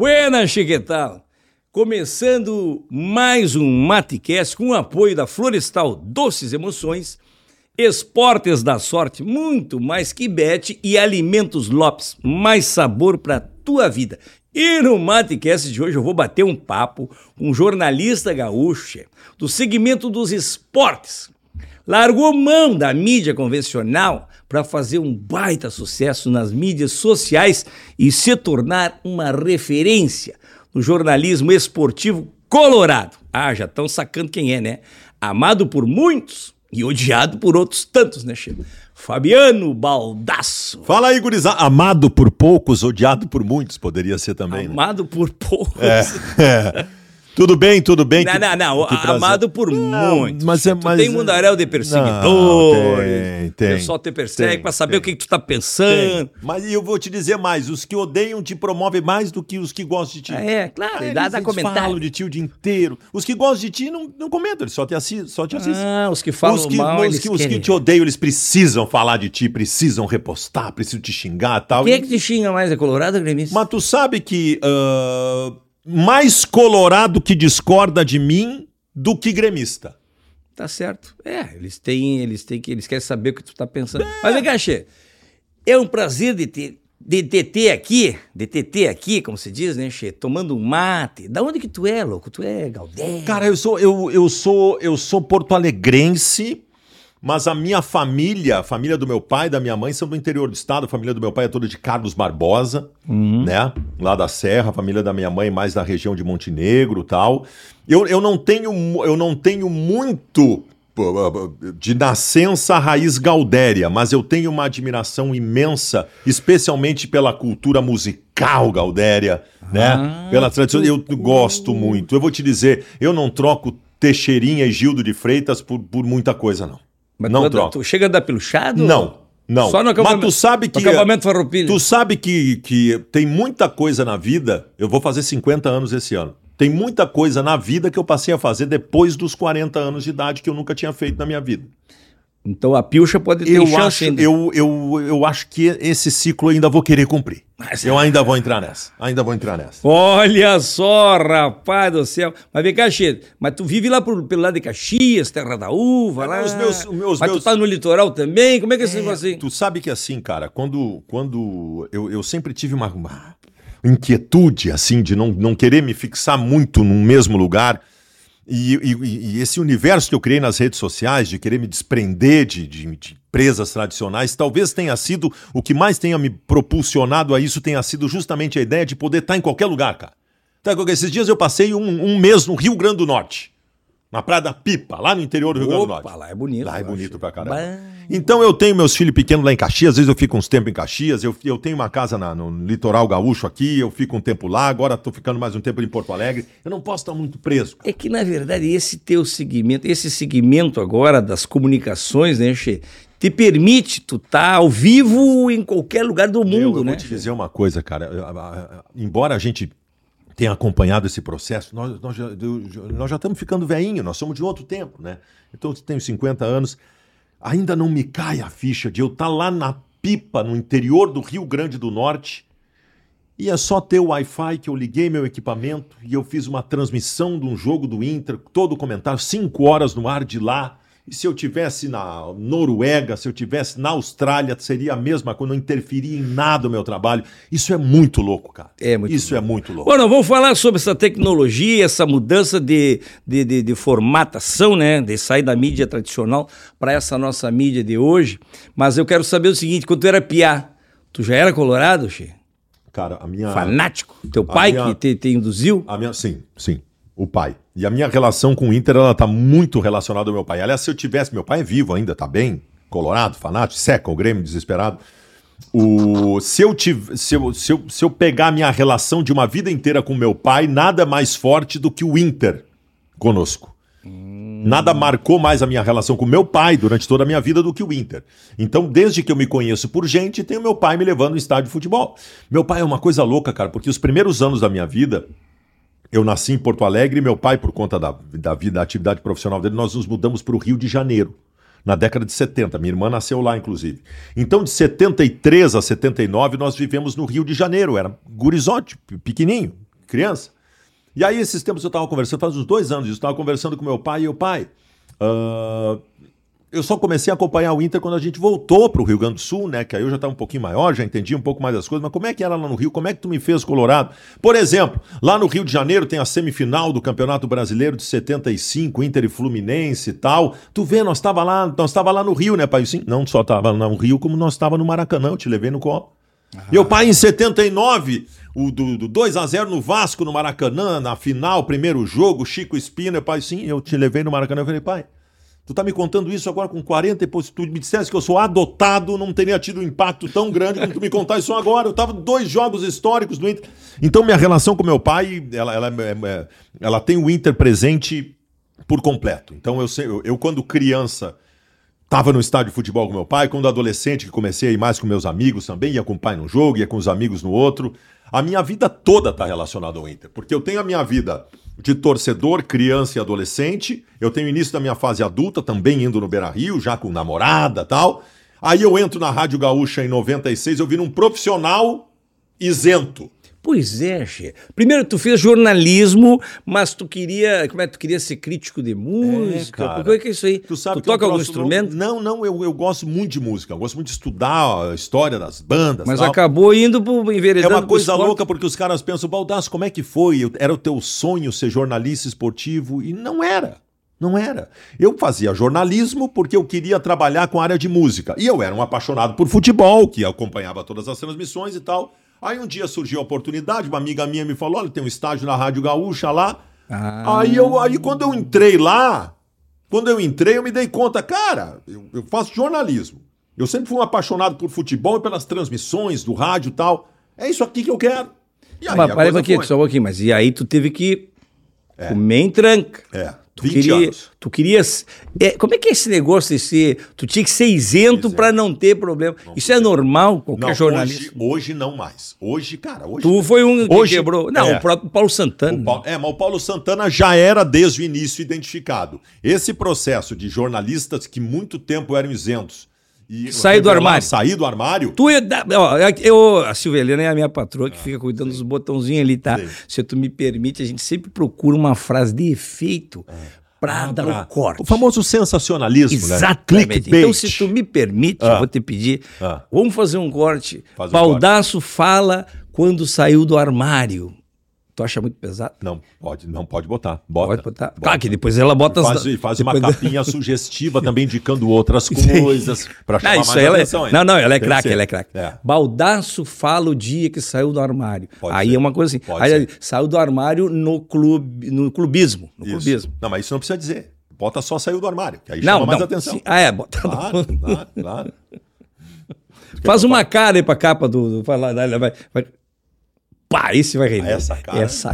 Buenas, chiquetal! Começando mais um Matecast com o apoio da Florestal Doces Emoções, Esportes da Sorte, muito mais que bet, e Alimentos Lopes, mais sabor para tua vida. E no Matecast de hoje eu vou bater um papo com um jornalista gaúcho do segmento dos esportes. Largou mão da mídia convencional para fazer um baita sucesso nas mídias sociais e se tornar uma referência no jornalismo esportivo colorado. Ah, já estão sacando quem é, né? Amado por muitos e odiado por outros tantos, né, Chico? Fabiano Baldasso. Fala aí, gurizada. Amado por poucos, odiado por muitos, poderia ser também. Amado, né? Por poucos. É. Tudo bem, tudo bem. Não. Amado por muitos. Mas tem mundaréu de perseguidores. Tem. O pessoal te persegue para saber o que tu tá pensando. Tem. Mas eu vou te dizer mais. Os que odeiam te promovem mais do que os que gostam de ti. É, claro. Eles comentário. Falam de ti o dia inteiro. Os que gostam de ti não comentam. Eles só te assistem. Ah, os que falam mal, eles querem. Os que te odeiam, eles precisam falar de ti, precisam repostar, precisam te xingar e tal. Quem é que te xinga mais? É colorado ou gremista? Mas tu sabe que... mais colorado que discorda de mim do que gremista. Tá certo. É, eles querem saber o que tu tá pensando. É. Mas vem cá, Xê. É um prazer de te ter aqui, como se diz, né, Xê? Tomando um mate. Da onde que tu é, louco? Tu é gaudério? Cara, eu sou porto-alegrense, mas a minha família, a família do meu pai e da minha mãe são do interior do estado. A família do meu pai é toda de Carlos Barbosa, né? Lá da Serra. A família da minha mãe mais da região de Montenegro e tal. Eu não tenho muito de nascença raiz gaudéria, mas eu tenho uma admiração imensa, especialmente pela cultura musical gaudéria, né? Pela tradição. Eu gosto muito. Eu vou te dizer, eu não troco Teixeirinha e Gildo de Freitas por muita coisa, não. Mas não troca. Tu chega a dar peluchado? Não. Só no acampamento. Mas tu sabe que... acampamento Farroupilha. Tu sabe que tem muita coisa na vida... Eu vou fazer 50 anos esse ano. Tem muita coisa na vida que eu passei a fazer depois dos 40 anos de idade que eu nunca tinha feito na minha vida. Então a pilcha pode ter chance ainda. Eu acho que esse ciclo eu ainda vou querer cumprir. Mas eu ainda vou entrar nessa. Olha só, rapaz do céu. Mas vem cá, Chico. Mas tu vive lá pelo lado de Caxias, Terra da Uva, lá. Tu tá no litoral também? Como é que é esse negócio assim? Tu sabe que assim, cara, quando eu sempre tive uma inquietude, assim, de não querer me fixar muito num mesmo lugar... E esse universo que eu criei nas redes sociais, de querer me desprender de empresas tradicionais, talvez tenha sido, o que mais tenha me propulsionado a isso, tenha sido justamente a ideia de poder estar em qualquer lugar, cara. Então, esses dias eu passei um mês no Rio Grande do Norte, na Praia da Pipa, lá no interior do Rio Grande do Norte. Lá é bonito. Lá é bonito pra caramba. Então eu tenho meus filhos pequenos lá em Caxias, às vezes eu fico uns tempos em Caxias, eu tenho uma casa no litoral gaúcho aqui, eu fico um tempo lá, agora tô ficando mais um tempo em Porto Alegre. Eu não posso estar muito preso, cara. É que, na verdade, esse segmento agora das comunicações, né, Xê, te permite tu estar ao vivo em qualquer lugar do mundo, eu né? Eu vou te dizer uma coisa, cara. Embora a gente... tem acompanhado esse processo, nós já estamos ficando velhinho, nós somos de outro tempo, né? Então eu tenho 50 anos, ainda não me cai a ficha de eu estar lá na Pipa, no interior do Rio Grande do Norte, e é só ter o Wi-Fi que eu liguei meu equipamento e eu fiz uma transmissão de um jogo do Inter, todo o comentário, 5 horas no ar de lá. E se eu tivesse na Noruega, se eu tivesse na Austrália, seria a mesma coisa, não interferia em nada o meu trabalho. Isso é muito louco, cara. É muito louco. Bom, vamos falar sobre essa tecnologia, essa mudança de formatação, né? De sair da mídia tradicional para essa nossa mídia de hoje. Mas eu quero saber o seguinte, quando tu era piá, tu já era colorado, Che? Cara, a minha... fanático? Teu pai que te induziu? Sim. O pai. E a minha relação com o Inter, ela tá muito relacionada ao meu pai. Aliás, se eu tivesse... meu pai é vivo ainda, tá bem? Colorado, fanático, seca o Grêmio, desesperado. Se eu pegar a minha relação de uma vida inteira com meu pai, nada mais forte do que o Inter conosco. Nada marcou mais a minha relação com meu pai durante toda a minha vida do que o Inter. Então, desde que eu me conheço por gente, tenho meu pai me levando ao estádio de futebol. Meu pai é uma coisa louca, cara, porque os primeiros anos da minha vida... eu nasci em Porto Alegre e meu pai, por conta da atividade profissional dele, nós nos mudamos para o Rio de Janeiro, na década de 70. Minha irmã nasceu lá, inclusive. Então, de 73 a 79, nós vivemos no Rio de Janeiro. Era gurizote, pequenininho, criança. E aí, esses tempos eu estava conversando, faz uns 2 anos, eu estava conversando com meu pai, e o pai, eu só comecei a acompanhar o Inter quando a gente voltou para o Rio Grande do Sul, né? Que aí eu já estava um pouquinho maior, já entendi um pouco mais das coisas, mas como é que era lá no Rio? Como é que tu me fez colorado? Por exemplo, lá no Rio de Janeiro tem a semifinal do Campeonato Brasileiro de 75, Inter e Fluminense e tal. Tu vê, nós estava lá no Rio, né, pai? Sim, não só estava no Rio, como nós estava no Maracanã, eu te levei no colo. Aham. E o pai em 79, o do 2-0 no Vasco, no Maracanã, na final, primeiro jogo, Chico Espina, pai, sim, eu te levei no Maracanã, eu falei, pai, tu tá me contando isso agora com 40 e pouco, se tu me dissesse que eu sou adotado, não teria tido um impacto tão grande como tu me contar isso agora. Eu tava 2 jogos históricos do Inter. Então minha relação com meu pai, ela tem o Inter presente por completo. Então eu quando criança tava no estádio de futebol com meu pai, quando adolescente que comecei a ir mais com meus amigos também, ia com o pai num jogo, ia com os amigos no outro. A minha vida toda tá relacionada ao Inter, porque eu tenho a minha vida de torcedor, criança e adolescente, eu tenho o início da minha fase adulta, também indo no Beira-Rio, já com namorada e tal, aí eu entro na Rádio Gaúcha em 96, eu viro um profissional isento. Pois é, che. Primeiro, tu fez jornalismo, mas tu queria... Como é que tu queria ser crítico de música? Cara, como é que é isso aí? Tu sabe, tu toca algum instrumento? Não, eu gosto muito de música. Eu gosto muito de estudar a história das bandas. Mas tal. Acabou indo pro enveredando. É uma coisa louca, porque os caras pensam, Baldasso, como é que foi? Era o teu sonho ser jornalista esportivo? E não era. Não era. Eu fazia jornalismo porque eu queria trabalhar com a área de música. E eu era um apaixonado por futebol, que acompanhava todas as transmissões e tal. Aí um dia surgiu a oportunidade, uma amiga minha me falou, olha, tem um estágio na Rádio Gaúcha lá. Ah. Aí quando eu entrei lá, eu me dei conta, cara, eu faço jornalismo. Eu sempre fui um apaixonado por futebol e pelas transmissões do rádio e tal. É isso aqui que eu quero. E aí, mas parei aqui, só aqui, mas e aí tu teve que comer em tranca. É. Tu querias... como é que é esse negócio de ser... Tu tinha que ser isento para não ter problema. Isso é normal, qualquer jornalista? Hoje não mais. Hoje, cara... Tu foi um que quebrou. Não, o próprio Paulo Santana. Mas o Paulo Santana já era desde o início identificado. Esse processo de jornalistas que muito tempo eram isentos. Sair do armário. Sair do armário. A Silvia Helena é a minha patroa que fica cuidando dos botãozinhos ali, tá? Sim. Se tu me permite, a gente sempre procura uma frase de efeito pra dar um corte. O famoso sensacionalismo, exatamente, né? Clickbait. Então, se tu me permite, eu vou te pedir, vamos fazer um corte. Baldasso fala quando saiu do armário. Tu acha muito pesado? Não pode botar. Pode botar. Claro que depois ela bota... E faz uma capinha sugestiva também, indicando outras coisas para chamar mais atenção. Ela é craque, Baldasso fala o dia que saiu do armário. Pode ser. É uma coisa assim. Aí, saiu do armário no clubismo. Não, mas isso não precisa dizer. Bota só saiu do armário, que aí chama mais atenção. Sim. Bota... Claro. Faz uma cara aí pra capa do... Pá, esse vai render. Essa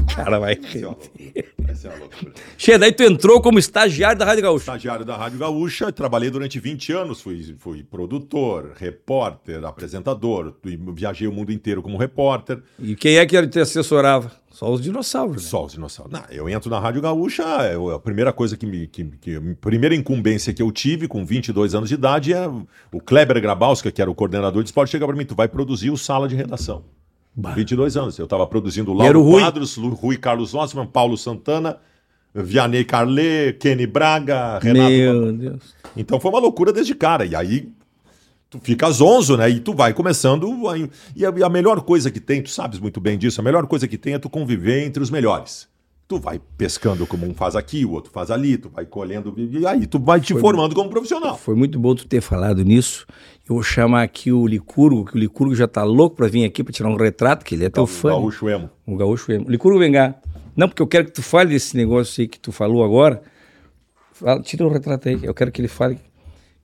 cara vai render. Essa é uma loucura. Che, daí tu entrou como estagiário da Rádio Gaúcha. Estagiário da Rádio Gaúcha, trabalhei durante 20 anos, fui produtor, repórter, apresentador, viajei o mundo inteiro como repórter. E quem é que te assessorava? Só os dinossauros, né? Só os dinossauros. Não, eu entro na Rádio Gaúcha, a primeira coisa a primeira incumbência que eu tive com 22 anos de idade é o Kleber Grabowska, que era o coordenador de esporte, chega pra mim, tu vai produzir o Sala de Redação. 22 anos, eu estava produzindo Laura Quadros, Rui Carlos Osman, Paulo Santana, Vianney Carlet, Kenny Braga, Renato... Meu Deus. Então foi uma loucura desde cara, e aí tu fica zonzo, né, e tu vai começando, e a melhor coisa que tem, tu sabes muito bem disso, a melhor coisa que tem é tu conviver entre os melhores. Tu vai pescando como um faz aqui, o outro faz ali, tu vai colhendo, e aí tu vai formando como profissional. Foi muito bom tu ter falado nisso. Eu vou chamar aqui o Licurgo, que o Licurgo já tá louco pra vir aqui pra tirar um retrato, que ele é teu fã. O Gaúcho Emo. O Gaúcho Emo. Licurgo Vengar. Não, porque eu quero que tu fale desse negócio aí que tu falou agora. Fala, tira o retrato aí, eu quero que ele fale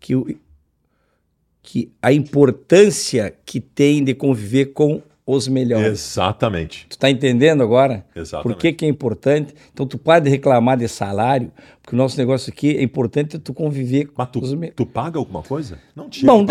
que a importância que tem de conviver com os melhores. Exatamente. Tu tá entendendo agora? Exatamente. Por que é importante? Então tu pode reclamar de salário, porque o nosso negócio aqui é importante tu conviver com os melhores. Tu paga alguma coisa? Não tinha. Bom,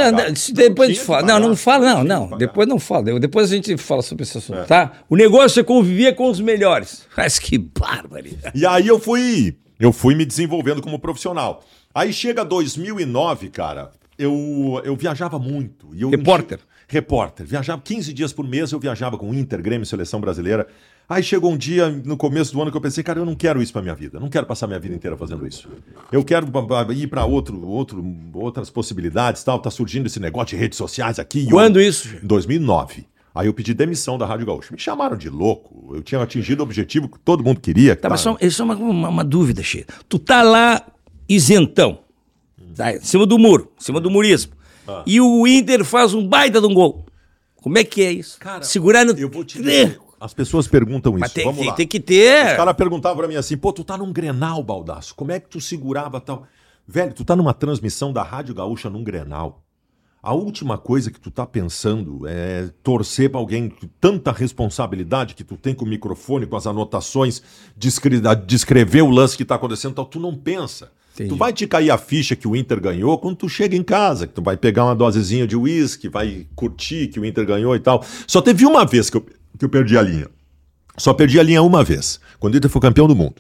depois tu fala. Não fala. Depois não fala. Depois a gente fala sobre esse assunto, tá? O negócio é conviver com os melhores. Mas que barbaridade. E aí eu fui me desenvolvendo como profissional. Aí chega 2009, cara, eu viajava muito. Repórter. repórter. Viajava 15 dias por mês, eu viajava com Inter, Grêmio, Seleção Brasileira. Aí chegou um dia, no começo do ano, que eu pensei, cara, eu não quero isso pra minha vida. Não quero passar minha vida inteira fazendo isso. Eu quero ir pra outras possibilidades, tal. Tá surgindo esse negócio de redes sociais aqui. Quando isso? Em 2009. Aí eu pedi demissão da Rádio Gaúcha. Me chamaram de louco. Eu tinha atingido o objetivo que todo mundo queria. Tá, mas só uma dúvida, Che. Tu tá lá isentão. Tá, em cima do muro. Em cima do murismo. Ah. E o Inter faz um baita de um gol. Como é que é isso? Cara, segurar no... Eu vou te dizer. As pessoas perguntam mas isso. Tem, vamos lá. Tem que ter. Os caras perguntavam pra mim assim, pô, tu tá num Grenal, Baldasso. Como é que tu segurava tal... Velho, tu tá numa transmissão da Rádio Gaúcha num Grenal. A última coisa que tu tá pensando é torcer pra alguém, tanta responsabilidade que tu tem com o microfone, com as anotações, descrever o lance que tá acontecendo e tal, tu não pensa. Entendi. Tu vai te cair a ficha que o Inter ganhou quando tu chega em casa, que tu vai pegar uma dosezinha de uísque, vai curtir que o Inter ganhou e tal. Só teve uma vez que eu perdi a linha. Só perdi a linha uma vez, quando o Inter foi campeão do mundo.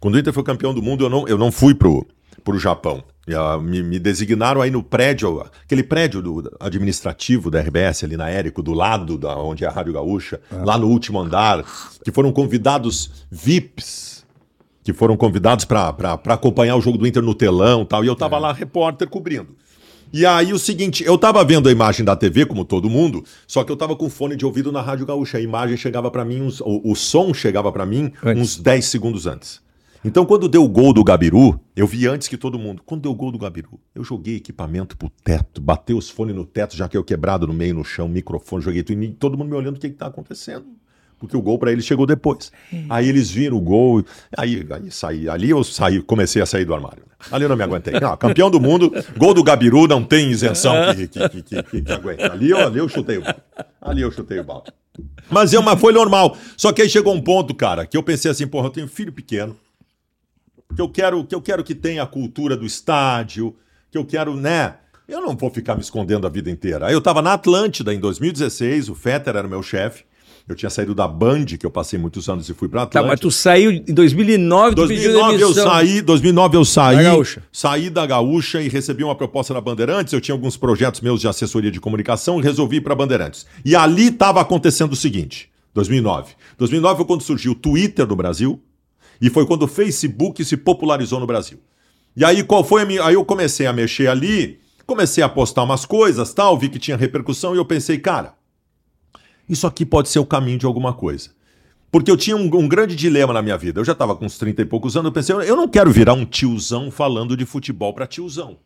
Quando o Inter foi campeão do mundo, eu não fui pro Japão. Me designaram aí no prédio, aquele prédio administrativo da RBS, ali na Érico, do lado da onde é a Rádio Gaúcha, lá no último andar, que foram convidados VIPs, que foram convidados para acompanhar o jogo do Inter no telão e tal, e eu tava lá, repórter, cobrindo. E aí o seguinte, eu tava vendo a imagem da TV, como todo mundo, só que eu tava com fone de ouvido na Rádio Gaúcha, a imagem chegava para mim, o som chegava para mim uns 10 segundos antes. Então, quando deu o gol do Gabiru, eu vi antes que todo mundo. Quando deu o gol do Gabiru, eu joguei equipamento pro teto, batei os fones no teto, já que eu quebrado no meio, no chão, microfone, joguei tudo, e todo mundo me olhando o que tá acontecendo. Porque o gol pra eles chegou depois. Aí eles viram o gol, aí saí, ali eu saí, comecei a sair do armário. Ali eu não me aguentei. Não, campeão do mundo, gol do Gabiru, não tem isenção que aguenta. Ali eu chutei o balde. Mas foi normal. Só que aí chegou um ponto, cara, que eu pensei assim, porra, eu tenho filho pequeno, que eu quero que tenha a cultura do estádio, que eu quero, né? Eu não vou ficar me escondendo a vida inteira. Aí eu tava na Atlântida em 2016, o Fetter era o meu chefe. Eu tinha saído da Band, que eu passei muitos anos e fui pra Atlântida. Tá, mas tu saiu em 2009... 2009 eu saí... Saí da Gaúcha e recebi uma proposta na Bandeirantes. Eu tinha alguns projetos meus de assessoria de comunicação e resolvi ir pra Bandeirantes. E ali tava acontecendo o seguinte, 2009. 2009 foi quando surgiu o Twitter no Brasil. E foi quando o Facebook se popularizou no Brasil. E aí qual foi a minha... Aí eu comecei a mexer ali, comecei a postar umas coisas, tal, vi que tinha repercussão e eu pensei, cara, isso aqui pode ser o caminho de alguma coisa. Porque eu tinha um grande dilema na minha vida. Eu já estava com uns 30 e poucos anos, eu pensei, eu não quero virar um tiozão falando de futebol para tiozão.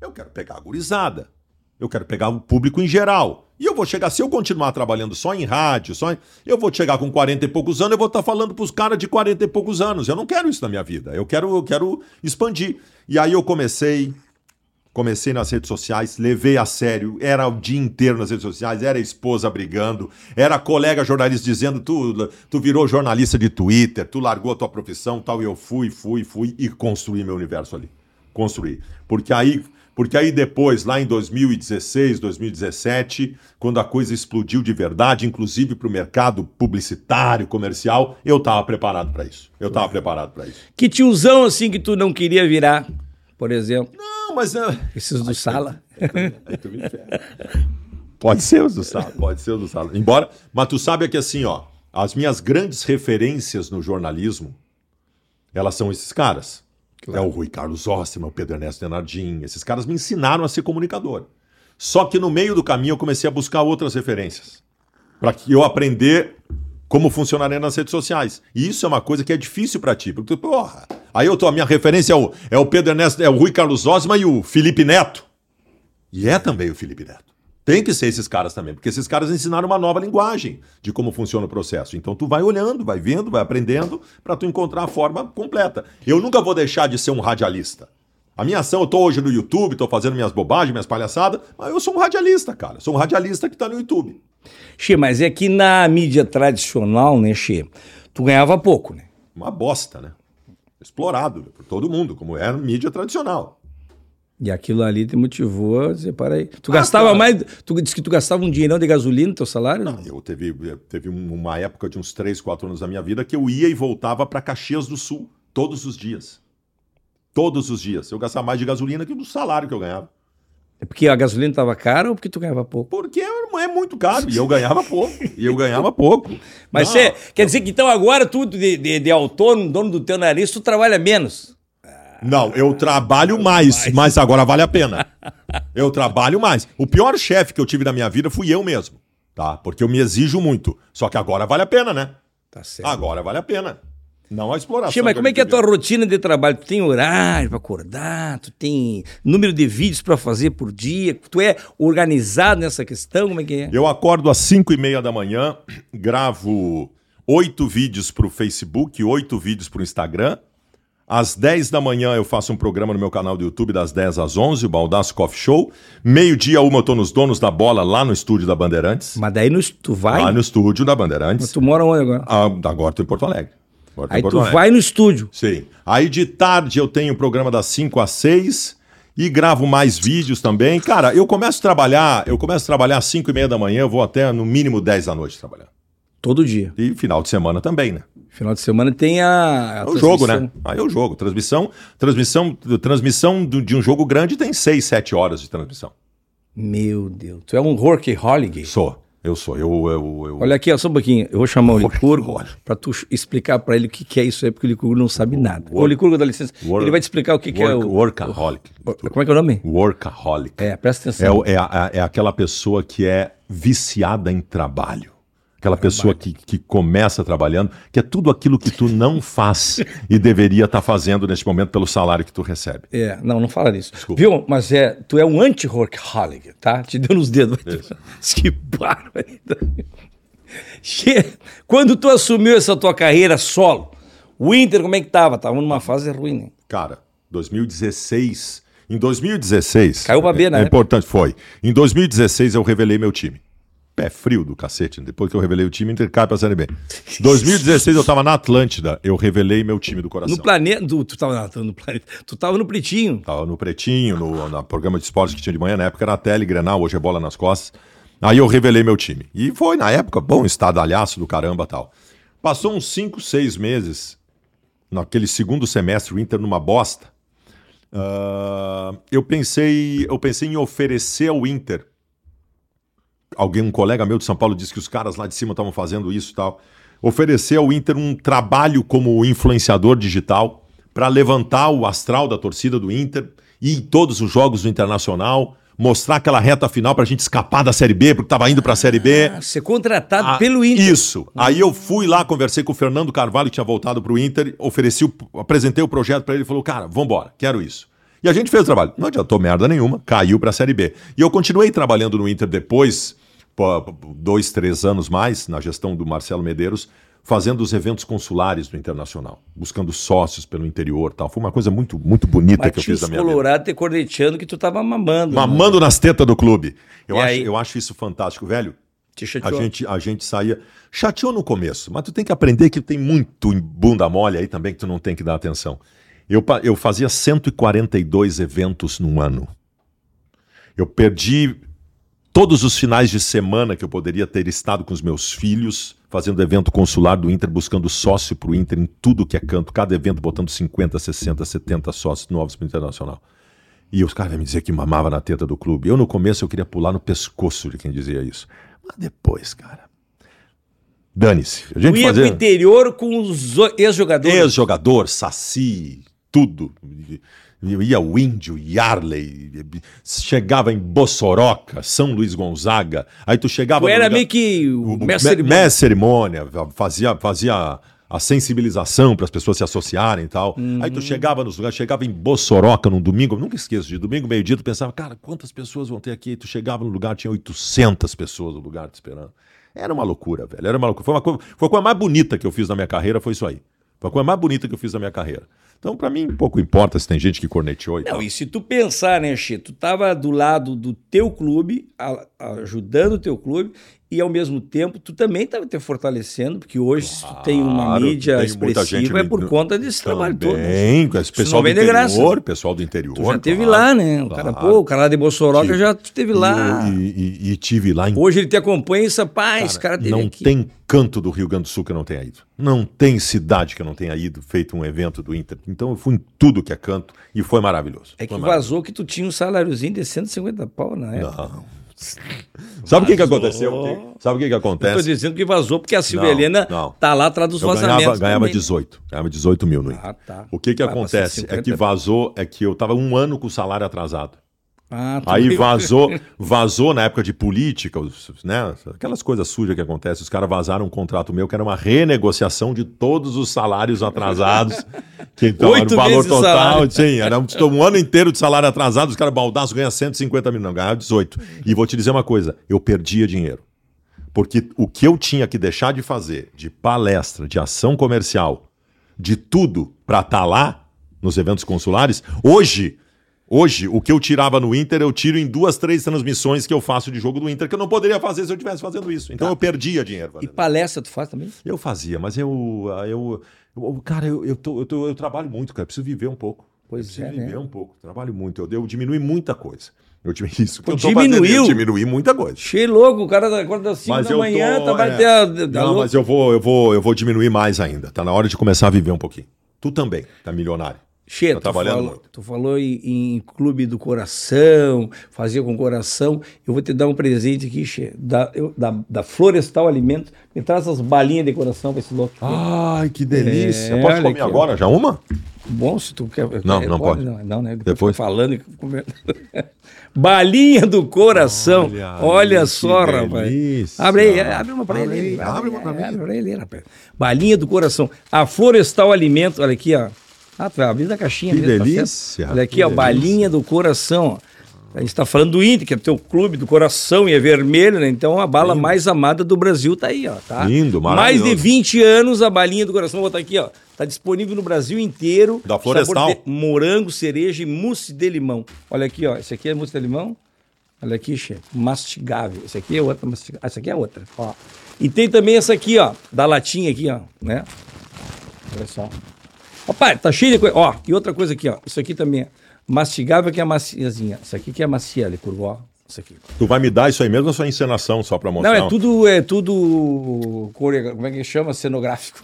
Eu quero pegar a gurizada. Eu quero pegar o público em geral. E eu vou chegar, se eu continuar trabalhando só em rádio, eu vou chegar com 40 e poucos anos, eu vou estar falando pros caras de 40 e poucos anos. Eu não quero isso na minha vida. Eu quero expandir. E aí eu comecei nas redes sociais, levei a sério, era o dia inteiro nas redes sociais, era a esposa brigando, era a colega jornalista dizendo, tu virou jornalista de Twitter, tu largou a tua profissão, tal, e eu fui e construí meu universo ali. Construí. Porque aí depois, lá em 2016, 2017, quando a coisa explodiu de verdade, inclusive para o mercado publicitário, comercial, eu estava preparado para isso. Que tiozão assim que tu não queria virar, por exemplo? Não, mas... Esses do Sala? Aí tu me ferra. Pode ser os do Sala. Embora, mas tu sabe que assim, ó, as minhas grandes referências no jornalismo, elas são esses caras. Claro. É o Rui Carlos Osman, o Pedro Ernesto Leonardinho. Esses caras me ensinaram a ser comunicador. Só que no meio do caminho eu comecei a buscar outras referências. Para que eu aprender como funcionaria nas redes sociais. E isso é uma coisa que é difícil para ti. Porque, porra, aí a minha referência é o Pedro Ernesto, é o Rui Carlos Osman e o Felipe Neto. E é também o Felipe Neto. Tem que ser esses caras também, porque esses caras ensinaram uma nova linguagem de como funciona o processo. Então tu vai olhando, vai vendo, vai aprendendo para tu encontrar a forma completa. Eu nunca vou deixar de ser um radialista. A minha ação, eu tô hoje no YouTube, tô fazendo minhas bobagens, minhas palhaçadas, mas eu sou um radialista, cara. Sou um radialista que tá no YouTube. Che, mas é que na mídia tradicional, né, Che, tu ganhava pouco, né? Uma bosta, né? Explorado por todo mundo, como era mídia tradicional. E aquilo ali te motivou a dizer, para aí. Tu gastava cara. Mais... Tu disse que tu gastava um dinheirão de gasolina no teu salário? Não, eu teve uma época de uns 3, 4 anos da minha vida que eu ia e voltava para Caxias do Sul todos os dias. Eu gastava mais de gasolina que do salário que eu ganhava. É porque a gasolina estava cara ou porque tu ganhava pouco? Porque é muito caro e eu ganhava pouco. Mas não, você quer dizer que então agora tu, de autônomo, dono do teu nariz, tu trabalha menos? Não, eu trabalho mais, mas agora vale a pena. Eu trabalho mais. O pior chefe que eu tive na minha vida fui eu mesmo, tá? Porque eu me exijo muito. Só que agora vale a pena, né? Tá certo. Agora vale a pena. Não a exploração. Che, mas como é que é a tua rotina de trabalho? Tu tem horário pra acordar? Tu tem número de vídeos pra fazer por dia? Tu é organizado nessa questão? Como é que é? Eu acordo às 5h30 da manhã, gravo 8 vídeos pro Facebook, 8 vídeos pro Instagram. Às 10 da manhã eu faço um programa no meu canal do YouTube, das 10 às 11, o Baldasso Coffee Show. 12h, eu tô nos Donos da Bola, lá no estúdio da Bandeirantes. Mas daí tu vai? Lá no estúdio da Bandeirantes. Mas tu mora onde agora? Ah, agora tô em Porto Alegre. Aí tu vai no estúdio. Sim. Aí de tarde eu tenho o programa das 5 às 6 e gravo mais vídeos também. Cara, eu começo a trabalhar às 5h30 da manhã, eu vou até no mínimo 10 da noite trabalhar. Todo dia. E final de semana também, né? Final de semana tem a o jogo, né? Aí eu jogo. Transmissão de um jogo grande tem 6, 7 horas de transmissão. Meu Deus. Tu é um workaholic? Sou. Eu sou, eu... Olha aqui, ó, só um pouquinho. Eu vou chamar o Licurgo para tu explicar para ele o que, que é isso aí, porque o Licurgo não sabe nada. O Licurgo, dá licença, ele vai te explicar o que, que é o... Workaholic. Como é que é o nome? Workaholic. É, presta atenção. É aquela pessoa que é viciada em trabalho. Aquela pessoa que começa trabalhando, que é tudo aquilo que tu não faz e deveria estar fazendo neste momento pelo salário que tu recebe. É, não fala nisso. Desculpa. Viu? Mas tu é um anti-workaholic, tá? Te deu nos dedos. Que bárbaro. Quando tu assumiu essa tua carreira solo, o Inter como é que tava? Tava numa fase ruim, né? Cara, 2016... Em 2016... Caiu pra B, né? É importante, foi. Em 2016 eu revelei meu time. Pé frio do cacete, depois que eu revelei o time, Inter cai pra Série B. 2016 eu tava na Atlântida, eu revelei meu time do coração. No planeta, tu tava no planeta, tu tava no Pretinho. Tava no Pretinho, no programa de esportes que tinha de manhã, na época era a Tele, Grenal, hoje é Bola nas Costas. Aí eu revelei meu time. E foi, na época, bom estadalhaço do caramba e tal. Passou uns 5, 6 meses, naquele segundo semestre, o Inter numa bosta. Eu pensei em oferecer ao Inter. Um colega meu de São Paulo disse que os caras lá de cima estavam fazendo isso e tal. Ofereceu ao Inter um trabalho como influenciador digital para levantar o astral da torcida do Inter e em todos os jogos do Internacional, mostrar aquela reta final para a gente escapar da Série B, porque estava indo para a Série B. Ser contratado pelo Inter. Isso. Aí eu fui lá, conversei com o Fernando Carvalho, que tinha voltado para o Inter, apresentei o projeto para ele e falou, cara, vambora, quero isso. E a gente fez o trabalho. Não adiantou merda nenhuma, caiu para a Série B. E eu continuei trabalhando no Inter depois... 2, 3 anos mais, na gestão do Marcelo Medeiros, fazendo os eventos consulares do Internacional, buscando sócios pelo interior e tal. Foi uma coisa muito, muito bonita que eu fiz da minha vida. Colorado te corneteando que tu tava mamando. Mamando, né? Nas tetas do clube. Eu acho isso fantástico, velho. Te chateou? A gente saía... Chateou no começo, mas tu tem que aprender que tem muito bunda mole aí também que tu não tem que dar atenção. Eu fazia 142 eventos num ano. Eu perdi... Todos os finais de semana que eu poderia ter estado com os meus filhos, fazendo evento consular do Inter, buscando sócio para o Inter em tudo que é canto, cada evento botando 50, 60, 70 sócios novos para o Internacional. E os caras vão me dizer que mamava na teta do clube. Eu, no começo, eu queria pular no pescoço de quem dizia isso. Mas depois, cara... Dane-se. A gente fazia... pro interior com os ex-jogadores. Ex-jogador, saci, tudo... Eu ia o Índio, Yarley, chegava em Bossoroca, São Luís Gonzaga, aí tu chegava... Tu era meio que o mestre cerimônia, fazia a sensibilização para as pessoas se associarem e tal. Uhum. Aí tu chegava nos lugares, chegava em Bossoroca num domingo, eu nunca esqueço, de domingo, meio-dia, tu pensava, cara, quantas pessoas vão ter aqui? Aí tu chegava no lugar, tinha 800 pessoas no lugar te esperando. Era uma loucura, velho, era uma loucura. Foi a coisa mais bonita que eu fiz na minha carreira, foi isso aí. Foi a coisa mais bonita que eu fiz na minha carreira. Então, pra mim, pouco importa se tem gente que corneteou e tal. Não, e se tu pensar, né, Che, tu tava do lado do teu clube, ajudando o teu clube, E, ao mesmo tempo, tu também estava te fortalecendo, porque hoje, claro, tu tem uma mídia expressiva, é por conta desse trabalho todo. Tem, esse pessoal do interior, Tu já esteve lá, né? O cara, pô, o cara lá de Mossoró, eu já esteve lá. E tive lá. Hoje ele te acompanha e diz, rapaz, esse cara teve aqui. Não tem canto do Rio Grande do Sul que eu não tenha ido. Não tem cidade que eu não tenha ido, feito um evento do Inter. Então, eu fui em tudo que é canto e foi maravilhoso. É que vazou que tu tinha um saláriozinho de 150 pau na época. Não. Sabe o que aconteceu? Sabe o que acontece? Eu tô dizendo que vazou porque a Silvia Helena tá lá atrás dos vazamentos. Ganhava 18. Ganhava 18 mil no Inter. O que acontece? É que vazou, é que eu tava um ano com o salário atrasado. Aí vazou na época de política, né? Aquelas coisas sujas que acontecem. Os caras vazaram um contrato meu que era uma renegociação de todos os salários atrasados. Que então 8 era o valor total. Sim, era um ano inteiro de salário atrasado. Os caras, Baldasso ganha 150 mil, não, ganhava 18. E vou te dizer uma coisa: eu perdia dinheiro. Porque o que eu tinha que deixar de fazer, de palestra, de ação comercial, de tudo, pra estar lá nos eventos consulares, hoje, o que eu tirava no Inter, eu tiro em 2, 3 transmissões que eu faço de jogo do Inter, que eu não poderia fazer se eu estivesse fazendo isso. Então eu perdia dinheiro. E palestra tu faz também? Eu fazia, mas eu trabalho muito, cara. Eu preciso viver um pouco. Pois é, né? Preciso viver um pouco. Trabalho muito. Eu diminui muita coisa. Eu diminuí muita coisa. Cheio louco, o cara acorda às 5 da manhã, trabalha até Não, mas eu vou diminuir mais ainda. Tá na hora de começar a viver um pouquinho. Tu também, tá milionário. Che, tu falou em clube do coração, fazia com o coração. Eu vou te dar um presente aqui, Che, da Florestal Alimento. Me traz as balinhas de coração pra esse louco. Ai, que delícia. Posso comer agora? Já uma? Bom, se tu quer. Não pode. Não, né? Depois falando e comendo. Balinha do coração. Olha só, rapaz. Abre uma pra ele. Abre uma pra mim. Abre ele, rapaz. Balinha do coração. A Florestal Alimento, olha aqui, ó. Ah, tu vai abrir da caixinha. Que delícia. Tá, olha aqui, ó, delícia. Balinha do coração. A gente tá falando do Inter, que é o teu clube do coração e é vermelho, né? Então a bala mais amada do Brasil tá aí, ó. Tá? Lindo, maravilhoso. Mais de 20 anos a balinha do coração, vou botar aqui, ó. Tá disponível no Brasil inteiro. Da Florestal. Sabor de morango, cereja e mousse de limão. Olha aqui, ó. Esse aqui é mousse de limão. Olha aqui, chefe. Mastigável. Esse aqui é outra mastigável. Ah, essa aqui é outra, ó. E tem também essa aqui, ó. Da latinha aqui, ó. Né? Olha só. Rapaz, tá cheio de coisa. Ó, e outra coisa aqui, ó. Isso aqui também é mastigável, que é maciazinha. Isso aqui que é macia, Licurgo, ó. Isso aqui. Tu vai me dar isso aí mesmo ou só encenação, só pra mostrar? Não, é tudo... Como é que chama? Cenográfico.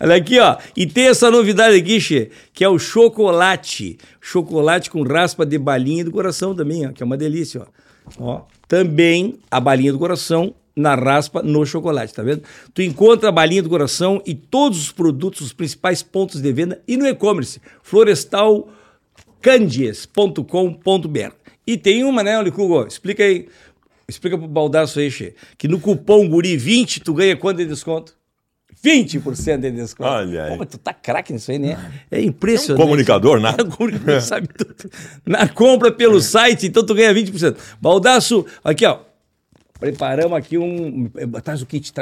Olha aqui, ó. E tem essa novidade aqui, Che, que é o chocolate. Chocolate com raspa de balinha do coração também, ó. Que é uma delícia, ó. Ó, também a balinha do coração na raspa, no chocolate, tá vendo? Tu encontra a balinha do coração e todos os produtos, os principais pontos de venda e no e-commerce, florestalcandies.com.br. E tem uma, né, Licurgo? Explica aí, explica pro Baldasso aí, Che, que no cupom GURI20 tu ganha quanto de desconto? 20% de desconto. Olha aí. Pô, tu tá craque nisso aí, né? É impressionante. É um comunicador, né? Sabe tudo. Na compra pelo site, então tu ganha 20%. Baldasso, aqui, ó. Preparamos aqui um... Traz o kit.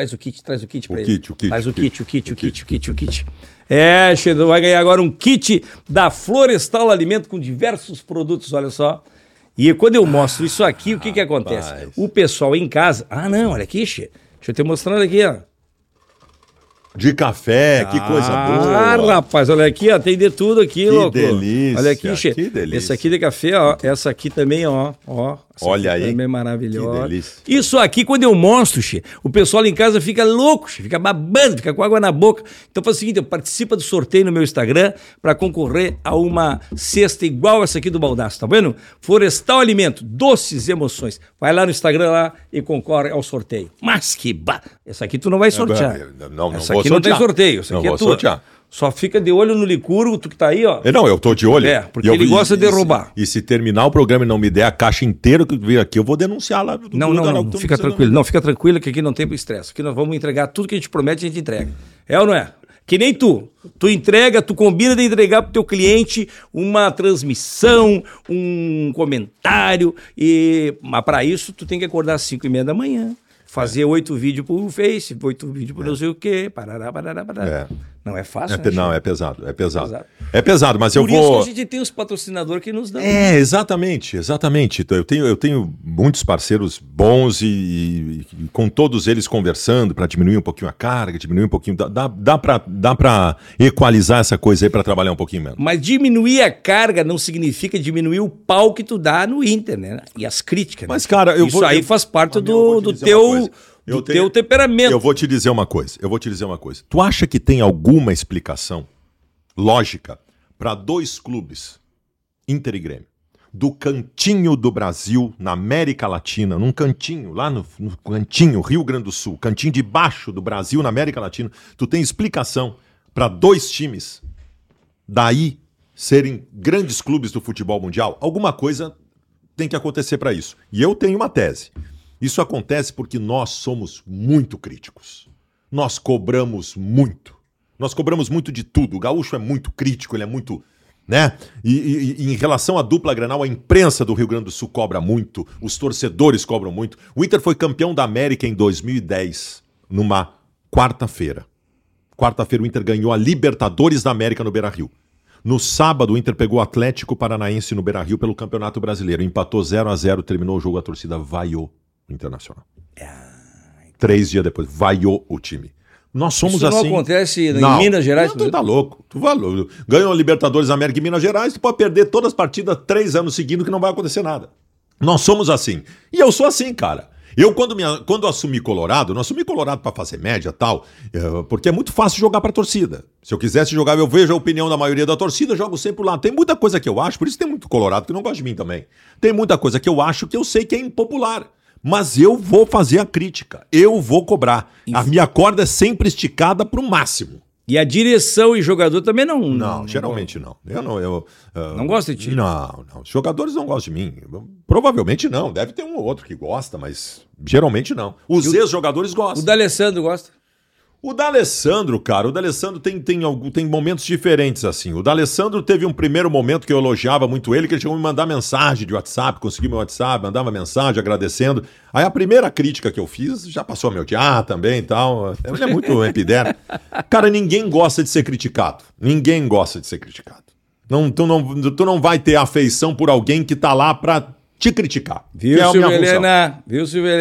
É, vai ganhar agora um kit da Florestal Alimento com diversos produtos, olha só. E quando eu mostro isso aqui, o que acontece? O pessoal em casa... Ah, não, olha aqui, Che. Deixa eu te mostrando aqui, ó. De café, que coisa boa. Ah, rapaz, olha aqui, ó. Tem de tudo aqui, louco. Que delícia. Olha aqui, Che. Que delícia. Esse aqui de café, ó. Essa aqui também, ó. Olha aí. Também é maravilhosa. Que delícia. Isso aqui, quando eu mostro, Che, o pessoal em casa fica louco, Che, fica babando, fica com água na boca. Então faz o seguinte, participa do sorteio no meu Instagram para concorrer a uma cesta igual essa aqui do Baldasso, tá vendo? Florestal Alimento, doces e emoções. Vai lá no Instagram lá e concorre ao sorteio. Mas que essa aqui tu não vai sortear. Não essa vou aqui sortear. Não tem sorteio, essa não aqui é tua. Sortear. Só fica de olho no Licurgo, tu que tá aí, ó. Não, eu tô de olho. É, porque ele gosta de roubar. E se terminar o programa e não me der a caixa inteira que vir aqui, eu vou denunciar lá. Não, fica tranquilo. Não, fica tranquilo que aqui não tem estresse. Aqui nós vamos entregar tudo que a gente promete, a gente entrega. É ou não é? Que nem tu. Tu entrega, tu combina de entregar pro teu cliente uma transmissão, um comentário. Mas pra isso, tu tem que acordar às 5:30 da manhã. Fazer 8 vídeos pro Face, 8 vídeos pro não sei o quê. Parará, parará, parará. É. Não é fácil, né? Não, é pesado, é pesado. É pesado, mas por eu vou... Por isso que a gente tem os patrocinadores que nos dão. É, exatamente, exatamente. Então, eu tenho muitos parceiros bons e com todos eles conversando para diminuir um pouquinho a carga, diminuir um pouquinho... Dá para equalizar essa coisa aí para trabalhar um pouquinho menos. Mas diminuir a carga não significa diminuir o pau que tu dá no Inter, né? E as críticas. Mas, né? Cara, eu isso vou... aí faz parte do teu... Do teu temperamento. Eu vou te dizer uma coisa. Tu acha que tem alguma explicação lógica para dois clubes, Inter e Grêmio, do cantinho do Brasil, na América Latina, num cantinho, lá no cantinho, Rio Grande do Sul, cantinho de baixo do Brasil, na América Latina, tu tem explicação para dois times daí serem grandes clubes do futebol mundial? Alguma coisa tem que acontecer para isso. E eu tenho uma tese. Isso acontece porque nós somos muito críticos. Nós cobramos muito. Nós cobramos muito de tudo. O gaúcho é muito crítico, ele é muito... né? E em relação à dupla Grenal, a imprensa do Rio Grande do Sul cobra muito, os torcedores cobram muito. O Inter foi campeão da América em 2010, numa quarta-feira. Quarta-feira o Inter ganhou a Libertadores da América no Beira-Rio. No sábado, o Inter pegou o Atlético Paranaense no Beira-Rio pelo Campeonato Brasileiro. Empatou 0-0, terminou o jogo, a torcida vaiou. Internacional. Ah, 3 dias depois, vaiou o time. Nós somos isso assim. Isso não acontece em Minas Gerais? Não, tu tá louco. Tu falou. Ganhou a Libertadores da América e Minas Gerais, tu pode perder todas as partidas 3 anos seguindo que não vai acontecer nada. Nós somos assim. E eu sou assim, cara. Eu, quando assumi Colorado, não assumi Colorado pra fazer média e tal, porque é muito fácil jogar pra torcida. Se eu quisesse jogar, eu vejo a opinião da maioria da torcida, jogo sempre lá. Tem muita coisa que eu acho, por isso tem muito Colorado que não gosta de mim também. Tem muita coisa que eu acho que eu sei que é impopular. Mas eu vou fazer a crítica, eu vou cobrar. A minha corda é sempre esticada para o máximo. E a direção e jogador também não... Não, geralmente não. Não gosta de ti? Não. Os jogadores não gostam de mim. Provavelmente não, deve ter um ou outro que gosta, mas geralmente não. Os ex-jogadores gostam. O D'Alessandro gosta? O D'Alessandro, cara, o D'Alessandro tem momentos diferentes, assim. O D'Alessandro teve um primeiro momento que eu elogiava muito ele, que ele chegou a me mandar mensagem de WhatsApp, consegui meu WhatsApp, mandava mensagem agradecendo. Aí a primeira crítica que eu fiz, já passou a me odiar também e tal. Ele é muito epiderme. Cara, ninguém gosta de ser criticado. Ninguém gosta de ser criticado. Tu não vai ter afeição por alguém que tá lá pra te criticar. Viu, Silvia Helena? Silvia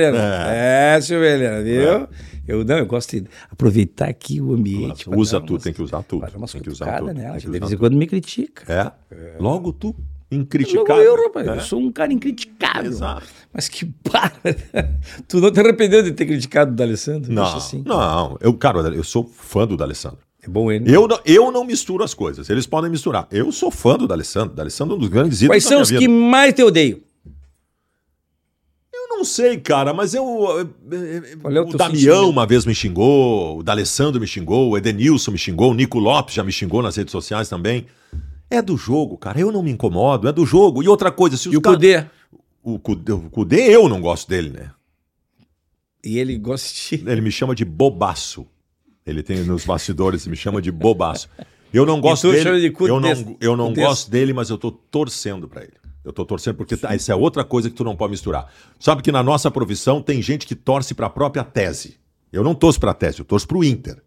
Helena, viu? Eu gosto de aproveitar aqui o ambiente. Usa tudo, tem que usar tudo. Tem que usar tudo. Ela de vez em quando me critica. É? Logo tu, incriticável. Logo eu, rapaz. Eu sou um cara incriticável. Exato. Mas que para. Tu não te arrependeu de ter criticado o D'Alessandro? Não. Eu sou fã do D'Alessandro. É bom ele. Eu não misturo as coisas. Eles podem misturar. Eu sou fã do D'Alessandro. D'Alessandro é um dos grandes ídolos da minha vida. Quais são os que mais te odeiam? Não sei, cara, mas o Damião uma vez me xingou, o D'Alessandro me xingou, o Edenilson me xingou, o Nico Lopes já me xingou nas redes sociais também. É do jogo, cara, eu não me incomodo, é do jogo. E outra coisa, se os caras... O Cudê, eu não gosto dele, né? E ele gosta de... Ele me chama de bobaço. Ele tem nos bastidores, me chama de bobaço. Eu não gosto dele, eu não gosto dele, mas eu tô torcendo pra ele. Eu tô torcendo porque essa é outra coisa que tu não pode misturar. Sabe que na nossa profissão tem gente que torce para a própria tese. Eu não torço para a tese, eu torço para o Inter.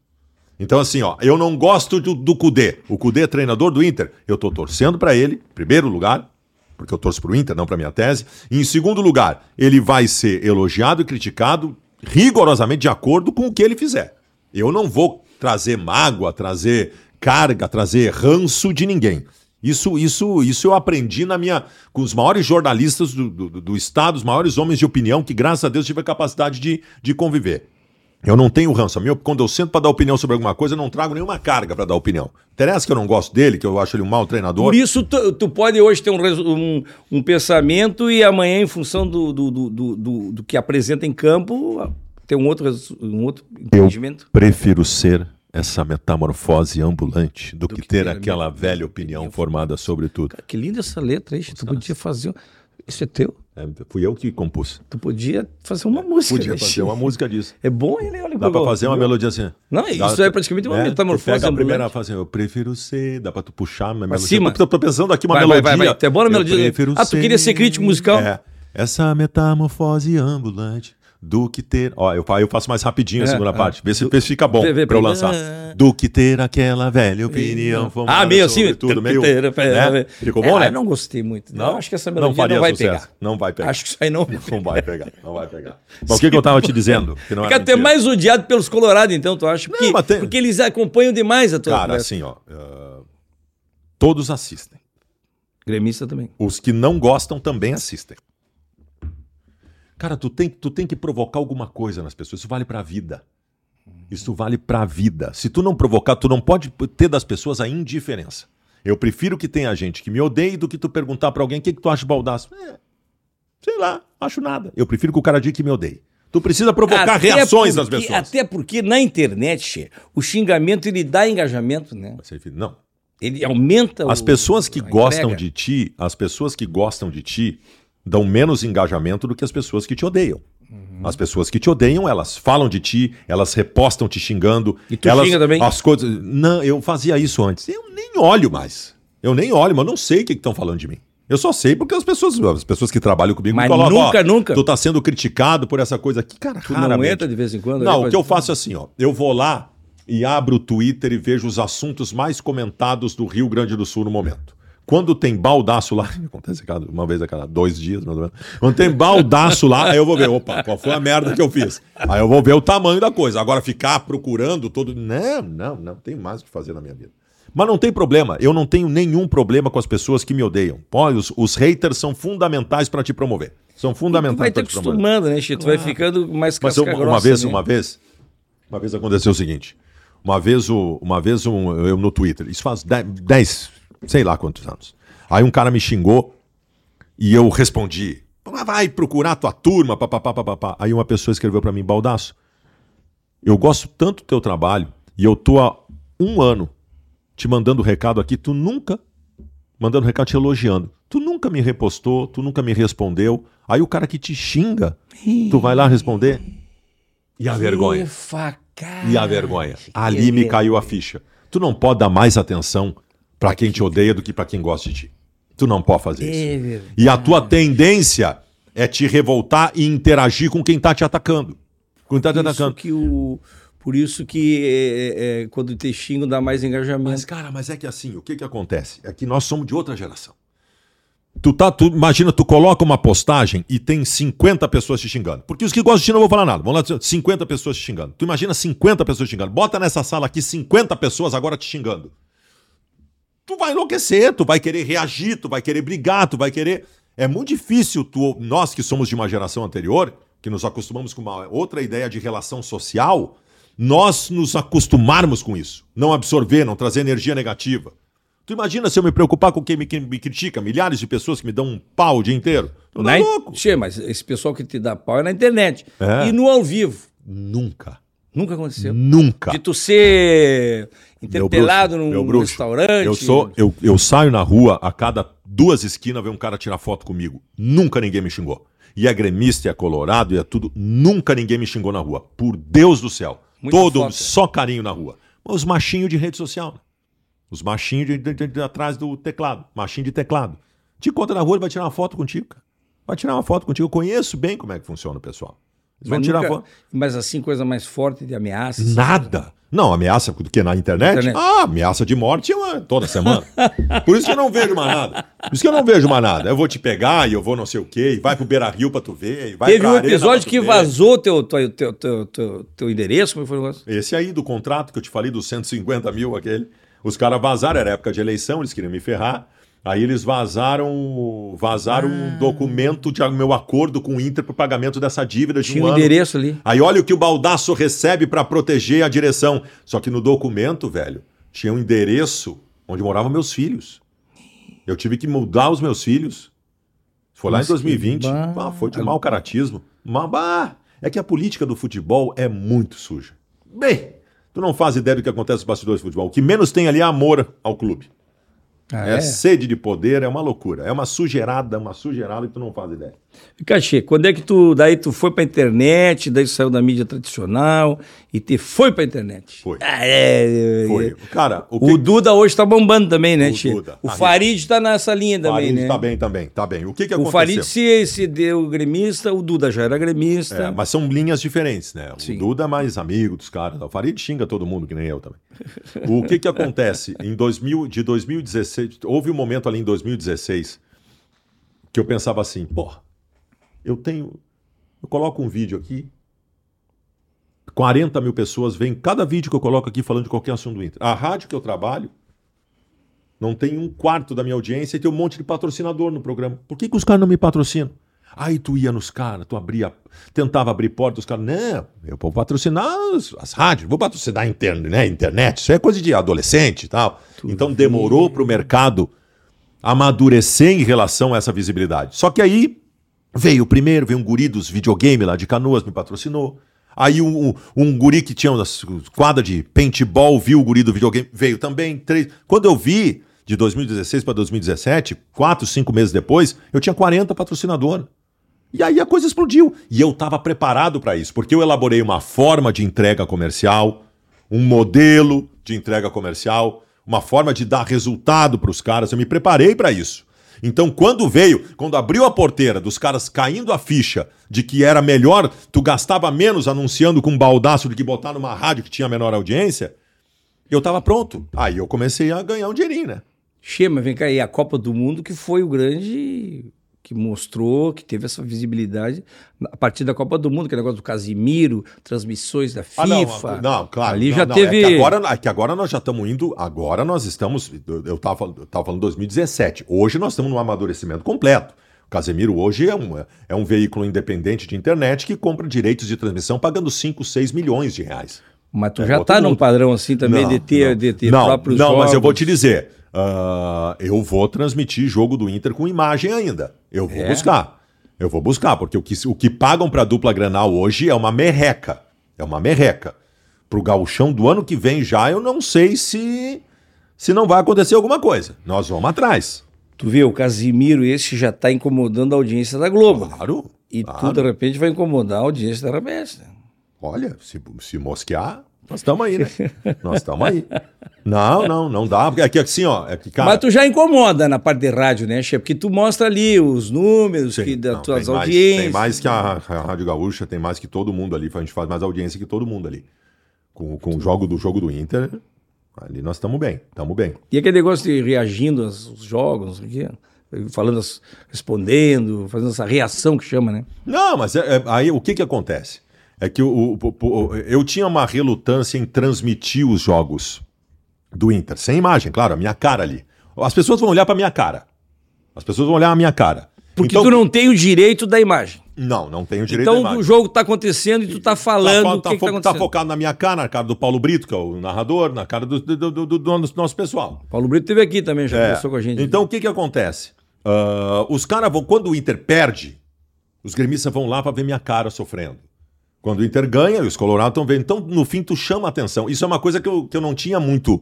Então assim, ó, eu não gosto do Cudê. O Cudê é treinador do Inter. Eu tô torcendo para ele, em primeiro lugar, porque eu torço para o Inter, não para minha tese. E em segundo lugar, ele vai ser elogiado e criticado rigorosamente de acordo com o que ele fizer. Eu não vou trazer mágoa, trazer carga, trazer ranço de ninguém. Isso eu aprendi com os maiores jornalistas do Estado, os maiores homens de opinião, que graças a Deus tive a capacidade de conviver. Eu não tenho ranço. Quando eu sento para dar opinião sobre alguma coisa, eu não trago nenhuma carga para dar opinião. Interessa que eu não gosto dele, que eu acho ele um mau treinador. Por isso, tu pode hoje ter um pensamento e amanhã, em função do que apresenta em campo, ter um outro entendimento. Eu prefiro ser... essa metamorfose ambulante do que ter aquela velha opinião formada sobre tudo. Cara, que linda essa letra aí. Tu podia fazer... Isso é teu? Fui eu que compus. Tu podia fazer uma música. Podia fazer uma música disso. É bom, ele olha. Dá pra fazer uma melodia assim. Não, isso é praticamente uma metamorfose ambulante. Pega a primeira fase, eu prefiro ser... Dá pra tu puxar uma melodia. Tô pensando aqui uma melodia. Vai. Até bora a melodia. Tu queria ser crítico musical? É. Essa metamorfose ambulante do que ter... Ó, eu faço mais rapidinho a segunda parte. Vê se fica bom pra eu lançar. Do que ter aquela velha opinião. Ah, meio assim? Tudo meio... Ficou bom, né? Eu não gostei muito. Não? Acho que essa melodia não vai pegar. Não vai pegar. Acho que isso aí não vai pegar. Não vai pegar. Mas o que eu tava te dizendo? Fica até mais odiado pelos colorados, então, tu acha? Porque eles acompanham demais a tua... Cara, assim, ó... Todos assistem. Gremista também. Os que não gostam também assistem. Cara, tu tem que provocar alguma coisa nas pessoas. Isso vale pra vida. Isso vale pra vida. Se tu não provocar, tu não pode ter das pessoas a indiferença. Eu prefiro que tenha gente que me odeie do que tu perguntar pra alguém o que tu acha de Baldasso. Sei lá, acho nada. Eu prefiro que o cara diga que me odeie. Tu precisa provocar reações nas pessoas. Até porque na internet, o xingamento ele dá engajamento, né? Não. Ele aumenta as pessoas que gostam de ti, as pessoas que gostam de ti dão menos engajamento do que as pessoas que te odeiam. Uhum. As pessoas que te odeiam, elas falam de ti, elas repostam te xingando. E tu elas, xinga também? As coisas... Não, eu fazia isso antes. Eu nem olho mais. Eu nem olho, mas eu não sei o que estão falando de mim. Eu só sei porque as pessoas que trabalham comigo mas me colocam, nunca. Tu tá sendo criticado por essa coisa aqui. Cara, tu não entra de vez em quando? Não, o que eu faço é assim, ó. Eu vou lá e abro o Twitter e vejo os assuntos mais comentados do Rio Grande do Sul no momento. Quando tem Baldasso lá, acontece uma vez a cada 2 dias, mais ou menos. Quando tem Baldasso lá, aí eu vou ver, opa, qual foi a merda que eu fiz? Aí eu vou ver o tamanho da coisa. Agora ficar procurando todo... Não tem mais o que fazer na minha vida. Mas não tem problema, eu não tenho nenhum problema com as pessoas que me odeiam. Olha, os haters são fundamentais para te promover. São fundamentais para te promover. Tu vai acostumando, né, Chico? Tu vai ficando mais casca grossa. Mas uma vez aconteceu o seguinte... Uma vez eu no Twitter, isso faz 10, sei lá quantos anos. Aí um cara me xingou e eu respondi, vai procurar tua turma, papapá, papapá. Aí uma pessoa escreveu pra mim, Baldasso, eu gosto tanto do teu trabalho e eu tô há 1 ano te mandando recado aqui, tu nunca, mandando recado te elogiando. Tu nunca me repostou, tu nunca me respondeu. Aí o cara que te xinga, tu vai lá responder. E a vergonha. E a vergonha. Ali me caiu a ficha. Tu não pode dar mais atenção pra quem te odeia do que pra quem gosta de ti. Tu não pode fazer isso. E a tua tendência é te revoltar e interagir com quem tá te atacando. Por isso que quando te xingo dá mais engajamento. Mas cara, mas é que assim, o que acontece? É que nós somos de outra geração. Imagina, tu coloca uma postagem e tem 50 pessoas te xingando. Porque os que gostam de ti não vão falar nada. Vamos lá dizer, 50 pessoas te xingando. Tu imagina 50 pessoas te xingando. Bota nessa sala aqui 50 pessoas agora te xingando. Tu vai enlouquecer, tu vai querer reagir, tu vai querer brigar, tu vai querer... É muito difícil, nós que somos de uma geração anterior, que nos acostumamos com uma outra ideia de relação social, nós nos acostumarmos com isso. Não absorver, não trazer energia negativa. Tu imagina se eu me preocupar com quem me critica? Milhares de pessoas que me dão um pau o dia inteiro. Tu tá louco. Tchê, mas esse pessoal que te dá pau é na internet. É. E no ao vivo. Nunca. Nunca aconteceu. Nunca. De tu ser interpelado num restaurante. Eu saio na rua, a cada 2 esquinas vem um cara tirar foto comigo. Nunca ninguém me xingou. E é gremista, e é colorado, e é tudo. Nunca ninguém me xingou na rua. Por Deus do céu. Só carinho na rua. Mas os machinhos de rede social, né? Os machinhos de atrás do teclado. Machinho de teclado. Te conta na rua, ele vai tirar uma foto contigo, cara. Vai tirar uma foto contigo. Eu conheço bem como é que funciona o pessoal. Eles vão tirar foto. Mas assim, coisa mais forte de ameaça? Nada. Assim. Não, ameaça do que na internet? Ah, ameaça de morte toda semana. Por isso que eu não vejo mais nada. Por isso que eu não vejo mais nada. Eu vou te pegar e eu vou não sei o quê. E vai pro Beira-Rio pra tu ver. E vai Teve um episódio que vazou teu endereço. Como foi o negócio? Esse aí do contrato que eu te falei dos 150 mil, aquele... Os caras vazaram, era época de eleição, eles queriam me ferrar. Aí eles vazaram um documento de meu acordo com o Inter para o pagamento dessa dívida de um ano. Tinha o endereço ali. Aí olha o que o Baldasso recebe para proteger a direção. Só que no documento, velho, tinha um endereço onde moravam meus filhos. Eu tive que mudar os meus filhos. Foi lá em 2020. Foi de mau caratismo. É que a política do futebol é muito suja. Tu não faz ideia do que acontece nos bastidores de futebol. O que menos tem ali é amor ao clube. Sede de poder, é uma loucura. É uma sujeirada que tu não faz ideia. Cachê, quando é que tu foi pra internet, daí saiu da mídia tradicional e te foi pra internet? Foi. Foi. Cara, o Duda hoje tá bombando também, né, Tchê? O Farid tá nessa linha também, Farid, né? O Farid tá bem. O que aconteceu? O Farid se deu gremista, o Duda já era gremista. É, mas são linhas diferentes, né? O Sim. Duda é mais amigo dos caras. O Farid xinga todo mundo, que nem eu também. O que acontece? De 2016, houve um momento ali em 2016 que eu pensava assim, porra, eu coloco um vídeo aqui, 40 mil pessoas veem cada vídeo que eu coloco aqui falando de qualquer assunto do Inter. A rádio que eu trabalho não tem um quarto da minha audiência e tem um monte de patrocinador no programa. Por que os caras não me patrocinam? Aí tu ia nos caras, tu tentava abrir porta, os caras, não, eu vou patrocinar as rádios, vou patrocinar a internet, isso é coisa de adolescente e tal. Tudo então demorou pro mercado amadurecer em relação a essa visibilidade. Só que aí veio um guri dos videogame lá de Canoas, me patrocinou. Aí um guri que tinha uma quadra de paintball, viu o guri do videogame, veio também. Quando eu vi, de 2016 para 2017, 4-5 meses depois, eu tinha 40 patrocinadores. E aí a coisa explodiu. E eu estava preparado para isso, porque eu elaborei uma forma de entrega comercial, um modelo de entrega comercial, uma forma de dar resultado para os caras. Eu me preparei para isso. Então, quando abriu a porteira dos caras caindo a ficha de que era melhor, tu gastava menos anunciando com um baldaço do que botar numa rádio que tinha menor audiência, eu tava pronto. Aí eu comecei a ganhar um dinheirinho, né? Che, mas vem cá, e a Copa do Mundo que foi o grande... que mostrou, que teve essa visibilidade a partir da Copa do Mundo, que é o negócio do Casimiro, transmissões da FIFA. Não, claro. Ali não, já não, teve... É que agora nós já estamos indo... Agora nós estamos... Eu estava falando 2017. Hoje nós estamos num amadurecimento completo. O Casimiro hoje é um veículo independente de internet que compra direitos de transmissão pagando 5, 6 milhões de reais. Mas tu já está num padrão assim também de ter próprios jogos. Não, mas eu vou te dizer... eu vou transmitir jogo do Inter com imagem ainda. Eu vou buscar, porque o que pagam pra dupla Grenal hoje é uma merreca. Pro gauchão do ano que vem já, eu não sei se não vai acontecer alguma coisa. Nós vamos atrás. Tu vê, o Casimiro esse já tá incomodando a audiência da Globo. Claro. E tu, de repente, vai incomodar a audiência da RBS. Olha, se mosquear... Nós estamos aí, né? Não dá. É que assim, ó. Cara... Mas tu já incomoda na parte de rádio, né, Che? Porque tu mostra ali os números das tuas audiências. Tem mais que a Rádio Gaúcha, tem mais que todo mundo ali. A gente faz mais audiência que todo mundo ali. Com o jogo do Inter, ali nós estamos bem. E aquele negócio de reagindo aos jogos, não sei o quê? Falando, respondendo, fazendo essa reação que chama, né? Não, mas aí o que acontece? É que eu tinha uma relutância em transmitir os jogos do Inter. Sem imagem, claro, a minha cara ali. As pessoas vão olhar pra minha cara. Porque então, tu não tem o direito da imagem. Não tenho o direito da imagem. Então o jogo tá acontecendo e tu tá falando o que tá acontecendo. Tá focado na minha cara, na cara do Paulo Brito, que é o narrador, na cara do nosso pessoal. Paulo Brito esteve aqui também, já conversou com a gente. Então o que acontece? Os caras vão... Quando o Inter perde, os gremistas vão lá pra ver minha cara sofrendo. Quando o Inter ganha, os colorados estão vendo. Então, no fim, tu chama a atenção. Isso é uma coisa que eu não tinha muito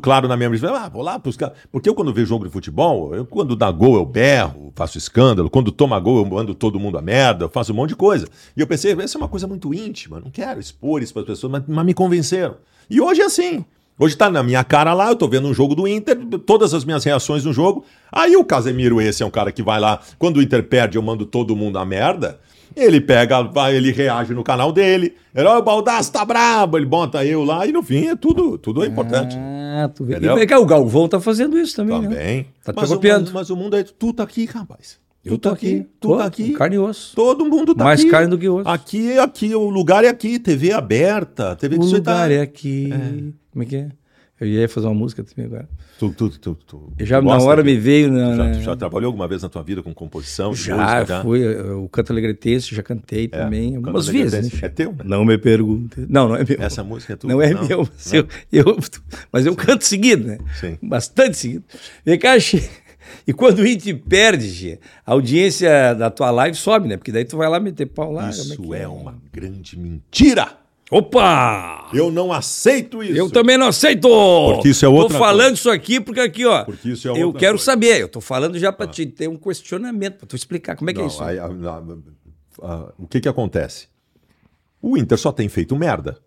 claro na minha mente. Vou lá buscar. Porque eu, quando vejo jogo de futebol, quando dá gol, eu berro, faço escândalo. Quando toma gol, eu mando todo mundo a merda, eu faço um monte de coisa. E eu pensei, essa é uma coisa muito íntima. Não quero expor isso para as pessoas, mas me convenceram. E hoje é assim. Hoje tá na minha cara lá, eu tô vendo um jogo do Inter, todas as minhas reações no jogo. Aí o Casemiro, esse é um cara que vai lá, quando o Inter perde, eu mando todo mundo a merda. Ele ele reage no canal dele. Ele, o Baldasso tá brabo, ele bota eu lá. E no fim, é tudo é importante. Tu vê. E pegar o Galvão tá fazendo isso também. Tá te copiando. Mas o mundo é... Tu tá aqui, rapaz. Eu tô aqui. Tu tá aqui. Carne e osso. Todo mundo tá mais aqui. Mais carne do que osso. Aqui. O lugar é aqui. TV aberta. O lugar é aqui. Como é que é? Eu ia fazer uma música também agora. Tu já na hora me veio... Já trabalhou alguma vez na tua vida com composição? Já fui. O canto alegretense, já cantei também. Algumas vezes. É teu? Né? Não me pergunte. Não é meu. Essa música é tua? Não é meu. Mas eu canto seguido, né? Sim. Bastante seguido. Vem cá, Che. E quando o Inter perde, Che, a audiência da tua live sobe, né? Porque daí tu vai lá meter pau lá. Isso é uma grande mentira! Opa! Eu não aceito isso. Eu também não aceito! Porque isso é outra coisa. Tô falando isso aqui porque aqui, ó. Porque isso é outra coisa. Eu quero saber. Eu tô falando já pra te ter um questionamento, pra tu explicar como é que é isso. O que que acontece? O Inter só tem feito merda.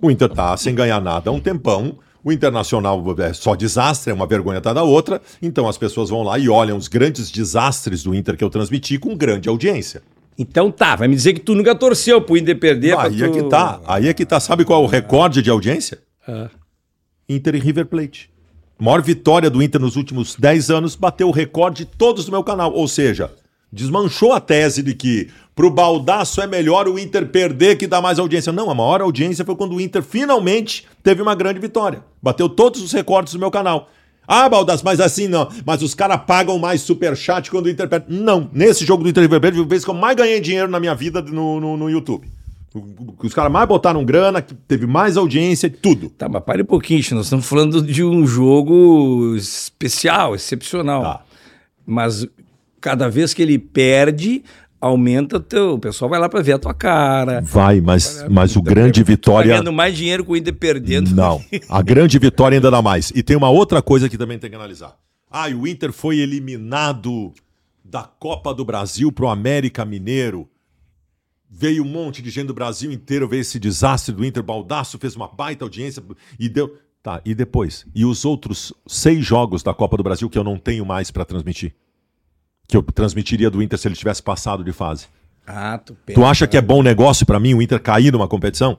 O Inter tá sem ganhar nada há um tempão. O Internacional é só desastre, é uma vergonha atrás da outra. Então as pessoas vão lá e olham os grandes desastres do Inter que eu transmiti com grande audiência. Então tá, vai me dizer que tu nunca torceu pro Inter perder. Aí é que tá, aí é que tá. Sabe qual é o recorde de audiência? Inter e River Plate. Maior vitória do Inter nos últimos 10 anos, bateu o recorde de todos do meu canal. Ou seja, desmanchou a tese de que pro Baldasso é melhor o Inter perder que dá mais audiência. Não, a maior audiência foi quando o Inter finalmente teve uma grande vitória. Bateu todos os recordes do meu canal. Ah, Baldasso, mas assim não. Mas os caras pagam mais superchat quando o Inter perde. Não, nesse jogo do Inter e River Plate, foi a vez que eu mais ganhei dinheiro na minha vida no YouTube. Os caras mais botaram grana, teve mais audiência, tudo. Tá, mas pare um pouquinho, nós estamos falando de um jogo especial, excepcional. Tá. Mas cada vez que ele perde, aumenta teu. O pessoal vai lá pra ver a tua cara. Vai, mas o grande vitória. Tá ganhando mais dinheiro com o Inter perdendo. Não, a grande vitória ainda dá mais. E tem uma outra coisa que também tem que analisar. Ah, e o Inter foi eliminado da Copa do Brasil pro América Mineiro. Veio um monte de gente do Brasil inteiro ver esse desastre do Inter. Baldasso fez uma baita audiência e deu. Tá, e depois? E os outros 6 jogos da Copa do Brasil que eu não tenho mais pra transmitir? Que eu transmitiria do Inter se ele tivesse passado de fase. Ah, tu acha que é bom negócio pra mim o Inter cair numa competição?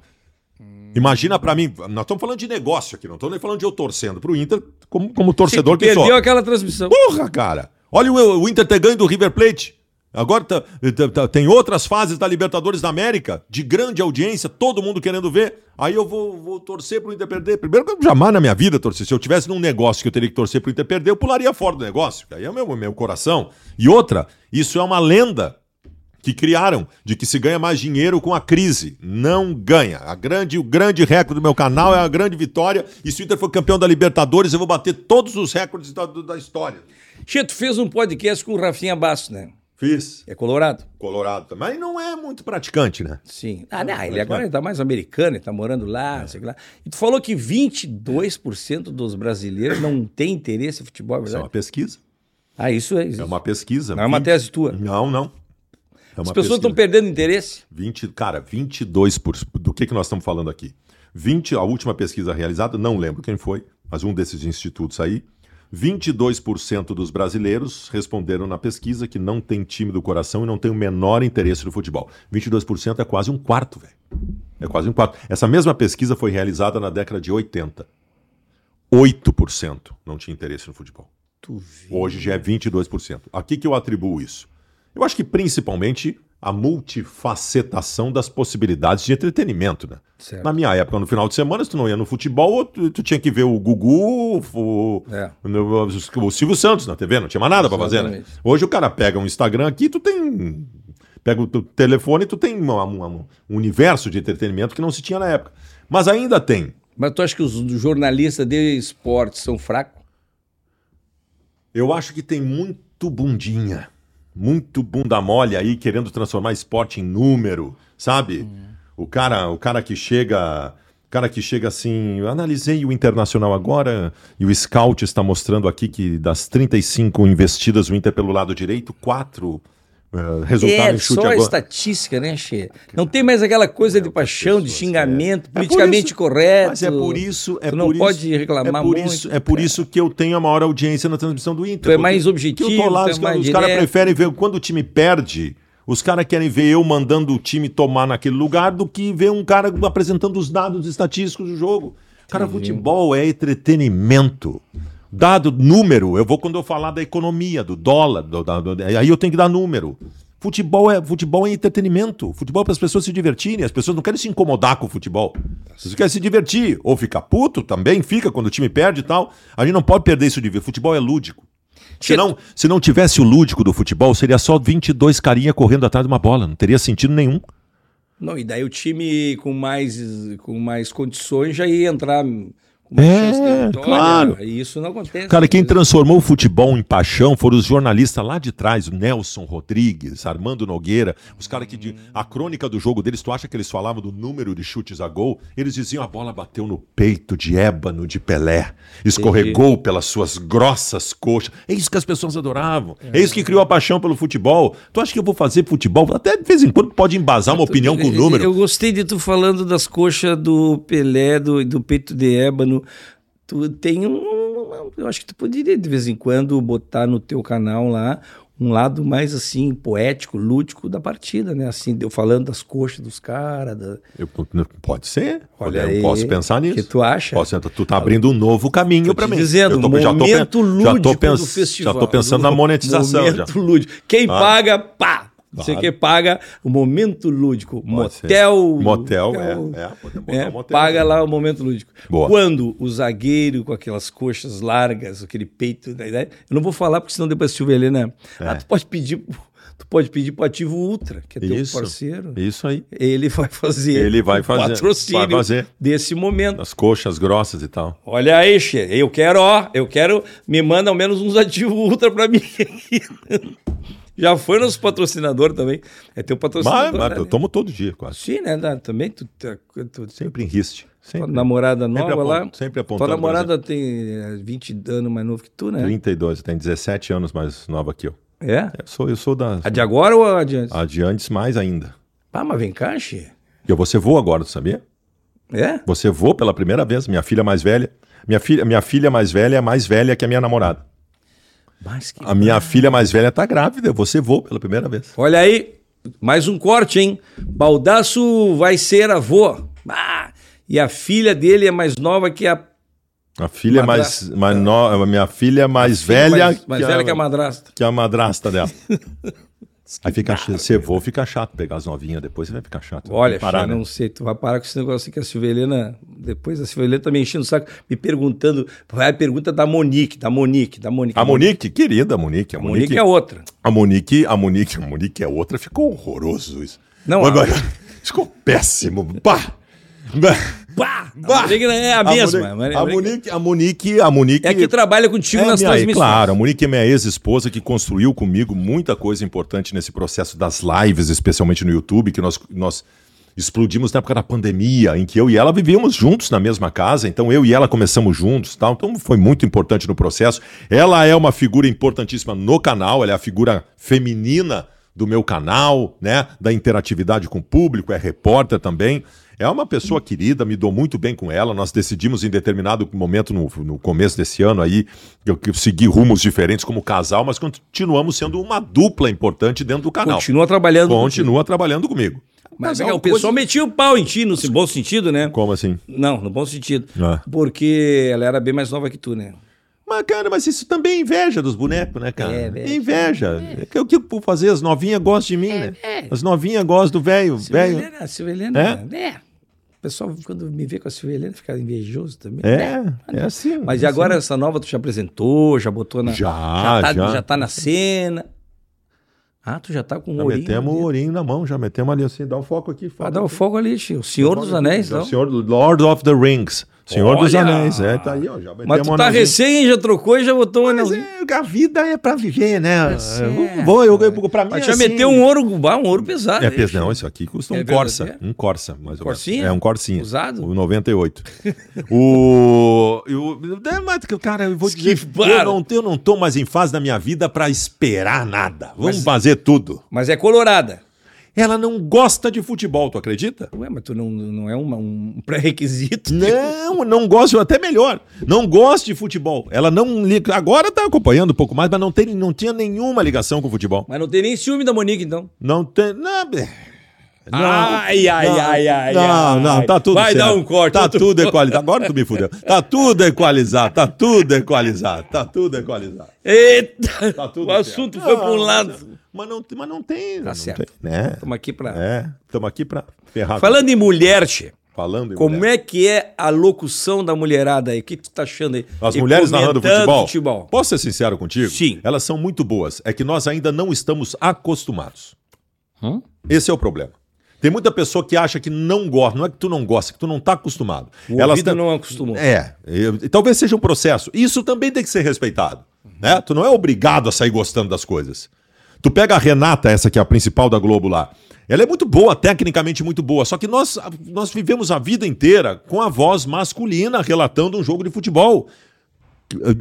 Imagina pra mim, nós estamos falando de negócio aqui, não estamos nem falando de eu torcendo pro Inter como torcedor. Sim, que só. Perdeu aquela transmissão. Porra, cara! Olha o Inter ter ganho do River Plate. Agora tem outras fases da Libertadores da América, de grande audiência, todo mundo querendo ver. Aí eu vou torcer pro Inter perder. Primeiro que eu jamais na minha vida torci. Se eu tivesse num negócio que eu teria que torcer pro Inter perder, eu pularia fora do negócio. Aí é o meu coração. E outra, isso é uma lenda que criaram, de que se ganha mais dinheiro com a crise. Não ganha. O grande recorde do meu canal é a grande vitória. E se o Inter for campeão da Libertadores, eu vou bater todos os recordes da história. Che, tu fez um podcast com o Rafinha Bastos, né? Fiz. É colorado? Colorado também. Mas não é muito praticante, né? Sim. Ah, não, ele agora tá mais americano, ele tá morando lá, não sei o que lá. E tu falou que 22% dos brasileiros não tem interesse em futebol, é verdade? Isso é uma pesquisa. Ah, isso é. Isso. É uma pesquisa. Não é uma tese tua? Não, não. É as pessoas estão perdendo interesse? 22%. Do que nós estamos falando aqui? A última pesquisa realizada, não lembro quem foi, mas um desses institutos aí, 22% dos brasileiros responderam na pesquisa que não tem time do coração e não tem o menor interesse no futebol. 22% é quase um quarto, velho. É quase um quarto. Essa mesma pesquisa foi realizada na década de 80. 8% não tinha interesse no futebol. Hoje já é 22%. A que eu atribuo isso? Eu acho que principalmente a multifacetação das possibilidades de entretenimento, né? Certo. Na minha época, no final de semana, se tu não ia no futebol, tu tinha que ver o Gugu, o Silvio Santos na TV, não tinha mais nada pra fazer, né? Hoje o cara pega um Instagram aqui, tu tem... Pega o teu telefone e tu tem um universo de entretenimento que não se tinha na época. Mas ainda tem. Mas tu acha que os jornalistas de esportes são fracos? Eu acho que tem muito bundinha. Muito bunda mole aí, querendo transformar esporte em número, sabe? O cara que chega assim, eu analisei o Internacional agora e o scout está mostrando aqui que das 35 investidas o Inter pelo lado direito, 4 resultaram em chute agora. É só estatística, né, Che? Não tem mais aquela coisa de paixão, de xingamento, politicamente correto. Mas é por isso... Tu não pode reclamar muito. É por isso que eu tenho a maior audiência na transmissão do Inter. Tu é mais objetivo, tu é mais direto. Os caras preferem ver... Quando o time perde, os caras querem ver eu mandando o time tomar naquele lugar do que ver um cara apresentando os dados estatísticos do jogo. Cara, futebol é entretenimento. Dado número, quando eu falar da economia, do dólar, aí eu tenho que dar número. Futebol é entretenimento. Futebol é para as pessoas se divertirem. As pessoas não querem se incomodar com o futebol. Vocês querem se divertir. Ou fica puto, também fica quando o time perde e tal. A gente não pode perder isso de ver. Futebol é lúdico. Se não tivesse o lúdico do futebol, seria só 22 carinha correndo atrás de uma bola. Não teria sentido nenhum. Não, e daí o time com mais condições já ia entrar... É, claro. Isso não acontece. Cara, quem transformou o futebol em paixão foram os jornalistas lá de trás, o Nelson Rodrigues, Armando Nogueira, os caras que... A crônica do jogo deles, tu acha que eles falavam do número de chutes a gol? Eles diziam, a bola bateu no peito de ébano de Pelé, escorregou pelas suas grossas coxas. É isso que as pessoas adoravam. É isso que criou a paixão pelo futebol. Tu acha que eu vou fazer futebol? Até de vez em quando pode embasar uma opinião com o número. Eu gostei de tu falando das coxas do Pelé, do peito de ébano. Tu tem eu acho que tu poderia de vez em quando botar no teu canal lá um lado mais assim poético, lúdico da partida, né? Assim, eu falando das coxas dos caras. Pode ser. Olha, eu posso pensar nisso. O que tu acha? Tu tá abrindo um novo caminho para mim. Dizendo, eu tô, momento lúdico do festival. Já tô pensando na monetização. Momento lúdico. Quem paga, pá! Você que paga o momento lúdico. Motel. Paga lá o momento lúdico. Boa. Quando o zagueiro com aquelas coxas largas, aquele peito... Eu não vou falar porque senão depois a Silvia Helena... Ah, tu pode pedir pro Ativo Ultra, que é teu parceiro. Isso aí. Ele vai fazer. Patrocínio desse momento. As coxas grossas e tal. Olha aí, che. Eu quero... Me manda ao menos uns Ativo Ultra pra mim aqui. Já foi nosso patrocinador também. É teu patrocinador. Mas eu tomo todo dia, quase. Sim, né? Também tu sempre enriste. Tua namorada nova sempre lá. Sempre apontando. Tua namorada tem 20 anos mais novo que tu, né? 32, tem 17 anos mais nova que eu. É? Eu sou da... A de agora ou a de antes? A de antes mais ainda. Ah, mas vem cá, Xê. Você voa agora, tu sabia? É? Você voa pela primeira vez, minha filha mais velha. Minha filha mais velha é mais velha que a minha namorada. A minha filha mais velha tá grávida, você voa pela primeira vez. Olha aí, mais um corte, hein? Baldasso vai ser avô. Ah, e a filha dele é mais nova que a... A filha madrasta. Minha filha mais velha... Mais velha que a madrasta. Que a madrasta dela. Aí fica chato, você voa, fica chato pegar as novinhas, depois você vai ficar chato. Olha, parar, né? Não sei, tu vai parar com esse negócio que a Silvia Helena, depois a Silvia Helena tá me enchendo o saco, me perguntando, vai a pergunta da Monique. A Monique é outra. A Monique é outra, ficou horroroso isso. Não, agora, ficou péssimo, Bah! A Monique não é a mesma. A Monique é que trabalha contigo nas transmissões. Claro, a Monique é minha ex-esposa que construiu comigo muita coisa importante nesse processo das lives, especialmente no YouTube, que nós explodimos na época da pandemia, em que eu e ela vivíamos juntos na mesma casa, então eu e ela começamos juntos, tá? Então foi muito importante no processo. Ela é uma figura importantíssima no canal, ela é a figura feminina do meu canal, né? Da interatividade com o público, é repórter também. É uma pessoa querida, me dou muito bem com ela. Nós decidimos em determinado momento, no começo desse ano aí, eu segui rumos diferentes como casal, mas continuamos sendo uma dupla importante dentro do canal. Continua trabalhando comigo. Mas o pessoal metia o pau em ti, no bom sentido, né? Como assim? Não, no bom sentido. Ah. Porque ela era bem mais nova que tu, né? Mas, cara, isso também é inveja dos bonecos, né, cara? É inveja. É. O que eu vou fazer? As novinhas gostam de mim, né? As novinhas gostam do velho. Silvia Helena. O pessoal, quando me vê com a Silvia Helena, fica invejoso também. É assim. Mas agora essa nova tu já apresentou, já botou na... Já tá na cena. Ah, tu já tá com o ourinho. Já metemos o ourinho na mão, já metemos ali assim, dá um foco aqui. Dá um foco ali, tio. O Senhor dos Anéis, não? O Senhor, Lord of the Rings. Senhor dos Anéis, tá aí, ó. Já mas tu tá recém, já trocou e já botou um anelzinho. A vida é pra viver, né? Pra mim já assim, meteu um ouro pesado. Não, isso aqui custa um Corsa. Um Corsa, mais ou menos. Corsinha? É, um Corsinha. Usado? O 98. Cara, eu vou dizer, eu não tô mais em fase da minha vida pra esperar nada. Vamos fazer tudo. Mas é colorada. Ela não gosta de futebol, tu acredita? Ué, mas tu não é um pré-requisito? Não gosto, até melhor. Não gosto de futebol. Ela não liga. Agora tá acompanhando um pouco mais, mas não tinha nenhuma ligação com o futebol. Mas não tem nem ciúme da Monique, então? Não tem. Não, tá tudo certo. Vai dar um corte. Tá tudo equalizado. Agora tu me fudeu. Tá tudo equalizado. Eita! O assunto foi pra um lado. Mas não tem. Tá certo. Tem, né? Estamos aqui pra ferrar. Falando em mulher, Tchê. Como é que é a locução da mulherada aí? O que tu tá achando aí? As mulheres narrando futebol? Posso ser sincero contigo? Sim. Elas são muito boas. É que nós ainda não estamos acostumados. Esse é o problema. Tem muita pessoa que acha que não gosta. Não é que tu não gosta, é que tu não está acostumado. A vida não acostumou. É. Talvez seja um processo. Isso também tem que ser respeitado. Né? Tu não é obrigado a sair gostando das coisas. Tu pega a Renata, essa que é a principal da Globo lá. Ela é muito boa, tecnicamente muito boa. Só que nós vivemos a vida inteira com a voz masculina relatando um jogo de futebol.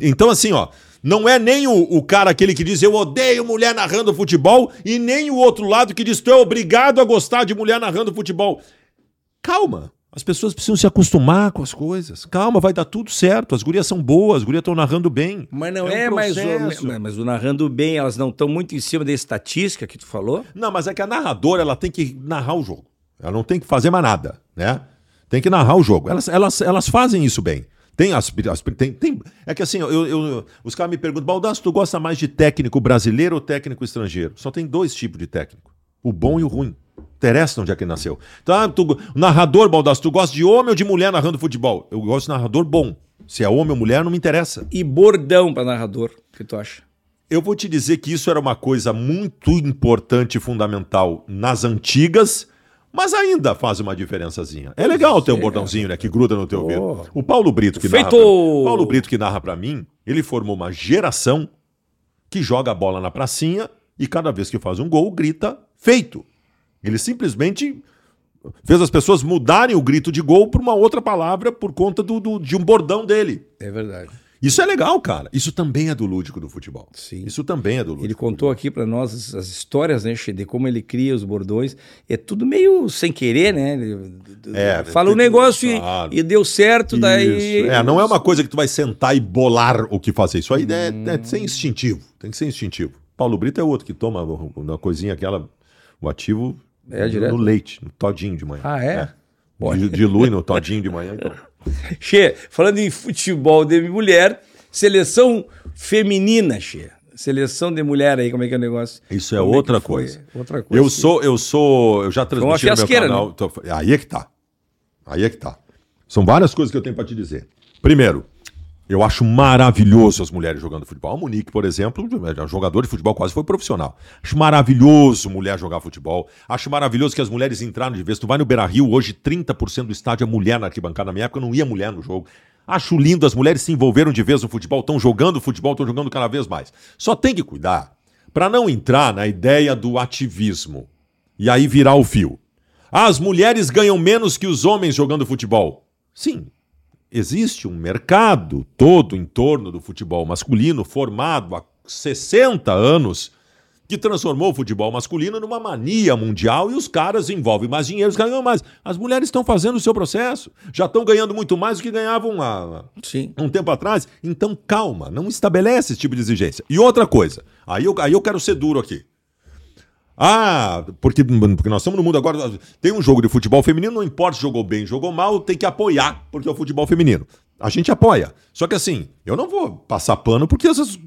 Então, assim, ó, não é nem o cara aquele que diz eu odeio mulher narrando futebol e nem o outro lado que diz tu é obrigado a gostar de mulher narrando futebol. Calma. As pessoas precisam se acostumar com as coisas. Calma, vai dar tudo certo. As gurias são boas, as gurias estão narrando bem. Mas não é, mas o narrando bem, elas não estão muito em cima da estatística que tu falou? Não, mas é que a narradora, ela tem que narrar o jogo. Ela não tem que fazer mais nada, né? Tem que narrar o jogo. Elas fazem isso bem. É que assim, os caras me perguntam, Baldasso, tu gosta mais de técnico brasileiro ou técnico estrangeiro? Só tem dois tipos de técnico. O bom e o ruim. Interessa onde é que ele nasceu. Tá, narrador, Baldasso, tu gosta de homem ou de mulher narrando futebol? Eu gosto de narrador bom. Se é homem ou mulher, não me interessa. E bordão pra narrador, o que tu acha? Eu vou te dizer que isso era uma coisa muito importante e fundamental nas antigas, mas ainda faz uma diferençazinha. É legal ter um bordãozinho, né, que gruda no teu ouvido. O Paulo Brito que narra pra mim, ele formou uma geração que joga a bola na pracinha e cada vez que faz um gol, grita feito. Ele simplesmente fez as pessoas mudarem o grito de gol por uma outra palavra por conta de um bordão dele. É verdade. Isso é legal, cara. Isso também é do lúdico do futebol. Sim. Isso também é do lúdico. Ele contou aqui pra nós as histórias, né, de como ele cria os bordões. É tudo meio sem querer, né? Fala um negócio e deu certo, daí... Isso. Não é uma coisa que tu vai sentar e bolar o que fazer. Isso aí é ser instintivo. Tem que ser instintivo. Paulo Brito é outro que toma uma coisinha aquela... O ativo... no leite, no todinho de manhã. Ah, é? Dilui no todinho de manhã. Então. Che, falando em futebol de mulher, seleção feminina, Che. Seleção de mulher aí, como é que é o negócio? Isso é outra coisa. Outra coisa. Eu já transmiti no meu canal. Né? Aí é que tá. São várias coisas que eu tenho pra te dizer. Primeiro, eu acho maravilhoso as mulheres jogando futebol. A Monique, por exemplo, jogador de futebol, quase foi profissional. Acho maravilhoso mulher jogar futebol. Acho maravilhoso que as mulheres entraram de vez. Tu vai no Beira-Rio, hoje 30% do estádio é mulher na arquibancada. Na minha época não ia mulher no jogo. Acho lindo, as mulheres se envolveram de vez no futebol, estão jogando futebol, estão jogando cada vez mais. Só tem que cuidar para não entrar na ideia do ativismo e aí virar o fio. As mulheres ganham menos que os homens jogando futebol. Sim. Existe um mercado todo em torno do futebol masculino formado há 60 anos que transformou o futebol masculino numa mania mundial e os caras envolvem mais dinheiro, os caras ganham mais. As mulheres estão fazendo o seu processo, já estão ganhando muito mais do que ganhavam há um tempo atrás. Então calma, não estabelece esse tipo de exigência. E outra coisa, aí eu quero ser duro aqui. Porque nós estamos no mundo agora. Tem um jogo de futebol feminino, não importa se jogou bem, jogou mal, tem que apoiar, porque é o futebol feminino. A gente apoia. Só que assim, eu não vou passar pano porque esses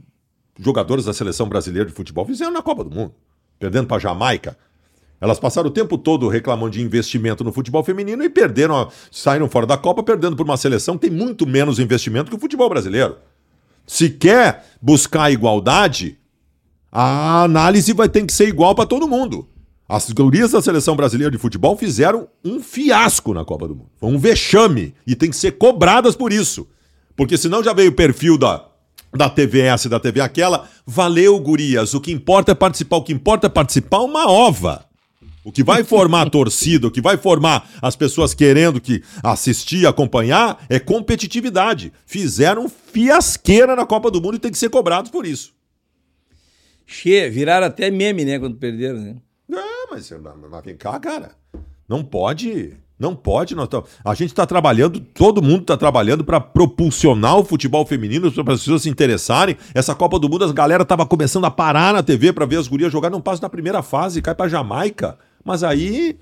jogadores da seleção brasileira de futebol fizeram na Copa do Mundo, perdendo para a Jamaica. Elas passaram o tempo todo reclamando de investimento no futebol feminino e saíram fora da Copa perdendo por uma seleção que tem muito menos investimento que o futebol brasileiro. Se quer buscar a igualdade, a análise vai ter que ser igual para todo mundo. As gurias da seleção brasileira de futebol fizeram um fiasco na Copa do Mundo. Foi um vexame e tem que ser cobradas por isso. Porque senão já veio o perfil da TVS, da TV aquela. Valeu, gurias, o que importa é participar. O que importa é participar uma ova. O que vai formar a torcida, o que vai formar as pessoas querendo que assistir, acompanhar, é competitividade. Fizeram fiasqueira na Copa do Mundo e tem que ser cobrados por isso. Che, viraram até meme, né, quando perderam, né? Mas vem cá, cara. Não pode. A gente tá trabalhando, todo mundo tá trabalhando pra propulsionar o futebol feminino, para as pessoas se interessarem. Essa Copa do Mundo, a galera tava começando a parar na TV pra ver as gurias jogar, não passa da primeira fase, cai pra Jamaica. Mas aí...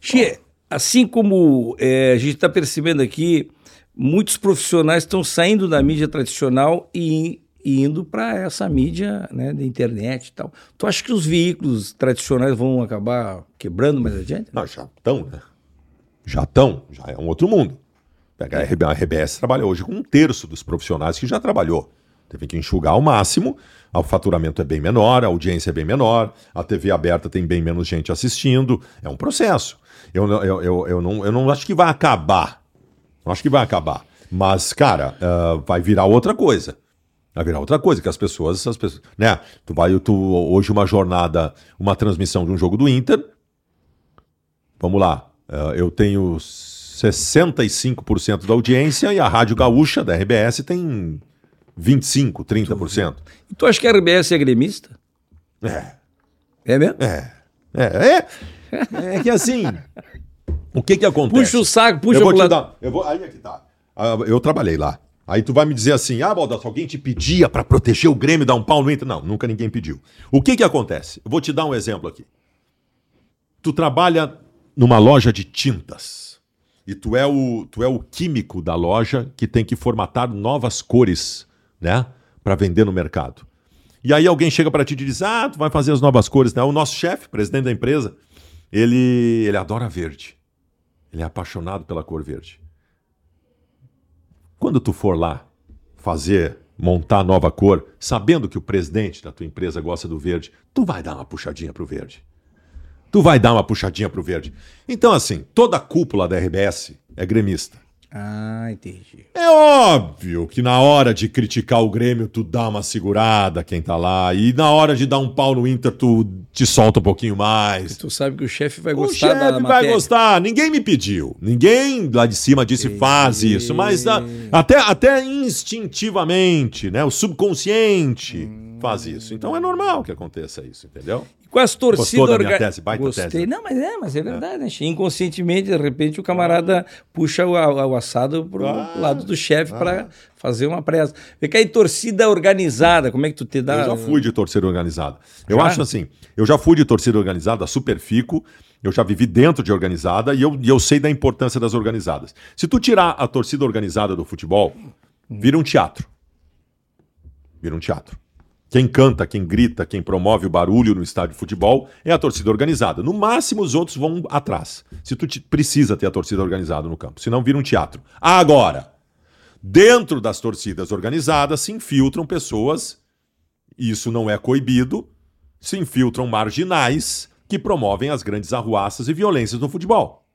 Che, assim como a gente tá percebendo aqui, muitos profissionais estão saindo da mídia tradicional e indo para essa mídia, né, da internet e tal. Tu acha que os veículos tradicionais vão acabar quebrando mais adiante? Não, já estão, né? Já é um outro mundo. A RBS trabalha hoje com um terço dos profissionais que já trabalhou. Teve que enxugar ao máximo, o faturamento é bem menor, a audiência é bem menor, a TV aberta tem bem menos gente assistindo, é um processo. Eu não acho que vai acabar, não acho que vai acabar, mas, cara, vai virar outra coisa. Vai virar outra coisa, que as pessoas, né? Hoje uma jornada, uma transmissão de um jogo do Inter, vamos lá, eu tenho 65% da audiência e a Rádio Gaúcha da RBS tem 25%, 30%. Tu acha que a RBS é gremista? É. É mesmo? É que assim, o que acontece? Puxa o saco, puxa o lado. Aí é que tá. Eu trabalhei lá. Aí tu vai me dizer assim, Baldasso, alguém te pedia pra proteger o Grêmio, dar um pau no Inter? Não, nunca ninguém pediu. O que acontece? Eu vou te dar um exemplo aqui. Tu trabalha numa loja de tintas e tu é o químico da loja que tem que formatar novas cores, né, pra vender no mercado. E aí alguém chega pra ti e diz, tu vai fazer as novas cores, né? O nosso chefe, presidente da empresa, ele adora verde. Ele é apaixonado pela cor verde. Quando tu for lá montar nova cor, sabendo que o presidente da tua empresa gosta do verde, tu vai dar uma puxadinha pro verde. Então, assim, toda a cúpula da RBS é gremista. Ah, entendi. É óbvio que na hora de criticar o Grêmio, tu dá uma segurada quem tá lá. E na hora de dar um pau no Inter, tu te solta um pouquinho mais. E tu sabe que o chefe vai gostar da matéria. O chefe vai gostar. Ninguém me pediu. Ninguém lá de cima disse, faz isso. Mas até instintivamente, né? O subconsciente faz isso. Então é normal que aconteça isso, entendeu? Com as torcidas... Gostou da minha tese? Baita tese. Gostei. Não, mas é verdade, né? Inconscientemente, de repente, o camarada puxa o assado pro lado do chefe para fazer uma presa. Vê que aí, torcida organizada, como é que tu te dá... Eu já fui de torcida organizada. Eu acho assim, eu já fui de torcida organizada, superfico, eu já vivi dentro de organizada e eu sei da importância das organizadas. Se tu tirar a torcida organizada do futebol, vira um teatro. Quem canta, quem grita, quem promove o barulho no estádio de futebol é a torcida organizada. No máximo, os outros vão atrás. Se tu precisa ter a torcida organizada no campo, senão vira um teatro. Agora, dentro das torcidas organizadas se infiltram pessoas, isso não é coibido, se infiltram marginais que promovem as grandes arruaças e violências no futebol.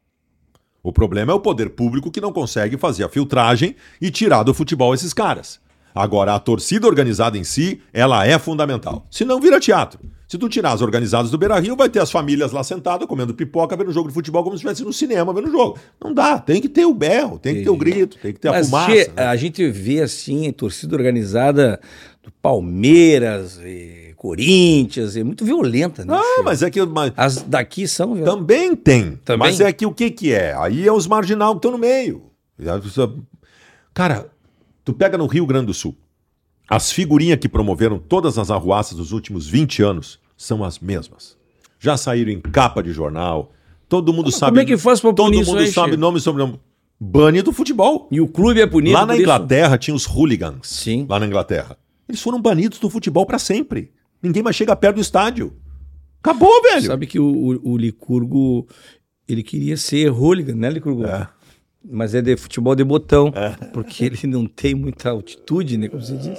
O problema é o poder público que não consegue fazer a filtragem e tirar do futebol esses caras. Agora, a torcida organizada em si, ela é fundamental. Se não, vira teatro. Se tu tirar as organizadas do Beira-Rio, vai ter as famílias lá sentadas, comendo pipoca, vendo jogo de futebol como se estivesse no cinema, vendo o jogo. Não dá, tem que ter o berro, tem que ter o grito, tem que ter a fumaça. Che, né? A gente vê, assim, a torcida organizada do Palmeiras, e Corinthians, é muito violenta, né? Ah, mas é que... As daqui são violentas. Também tem. Também? Mas é que o que é? Aí é os marginal que estão no meio. Cara... Tu pega no Rio Grande do Sul, as figurinhas que promoveram todas as arruaças dos últimos 20 anos são as mesmas. Já saíram em capa de jornal, todo mundo sabe... Como é que faz pra punir isso aí? Todo mundo sabe nome e sobrenome. Bane do futebol. E o clube é punido por isso? Lá na Inglaterra tinha os hooligans. Sim. Lá na Inglaterra. Eles foram banidos do futebol pra sempre. Ninguém mais chega perto do estádio. Acabou, velho. Sabe que o Licurgo, ele queria ser hooligan, né, Licurgo? É. Mas é de futebol de botão, porque ele não tem muita altitude, né, como você diz.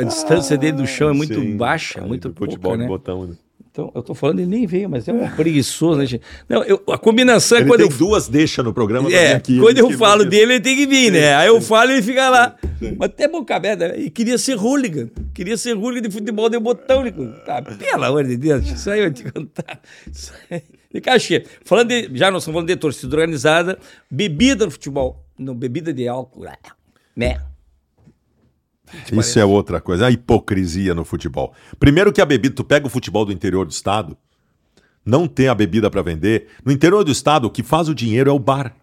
A distância dele do chão é muito baixa, muito pouca, futebol de botão, né? Então, eu tô falando, ele nem veio, mas é um preguiçoso, né, gente? Não, a combinação é quando tem duas deixa no programa. É, aqui, quando eu falo dele, ele tem que vir, né? Aí eu falo e ele fica lá. Mas até boca aberta, e queria ser hooligan de futebol de botão. Tá, pelo amor de Deus, isso aí eu te contar. Isso aí... De cachê. Já nós estamos falando de torcida organizada, bebida no futebol. Não, bebida de álcool. Né? Isso é outra coisa. A hipocrisia no futebol. Primeiro que a bebida... Tu pega o futebol do interior do estado, não tem a bebida para vender. No interior do estado, o que faz o dinheiro é o bar.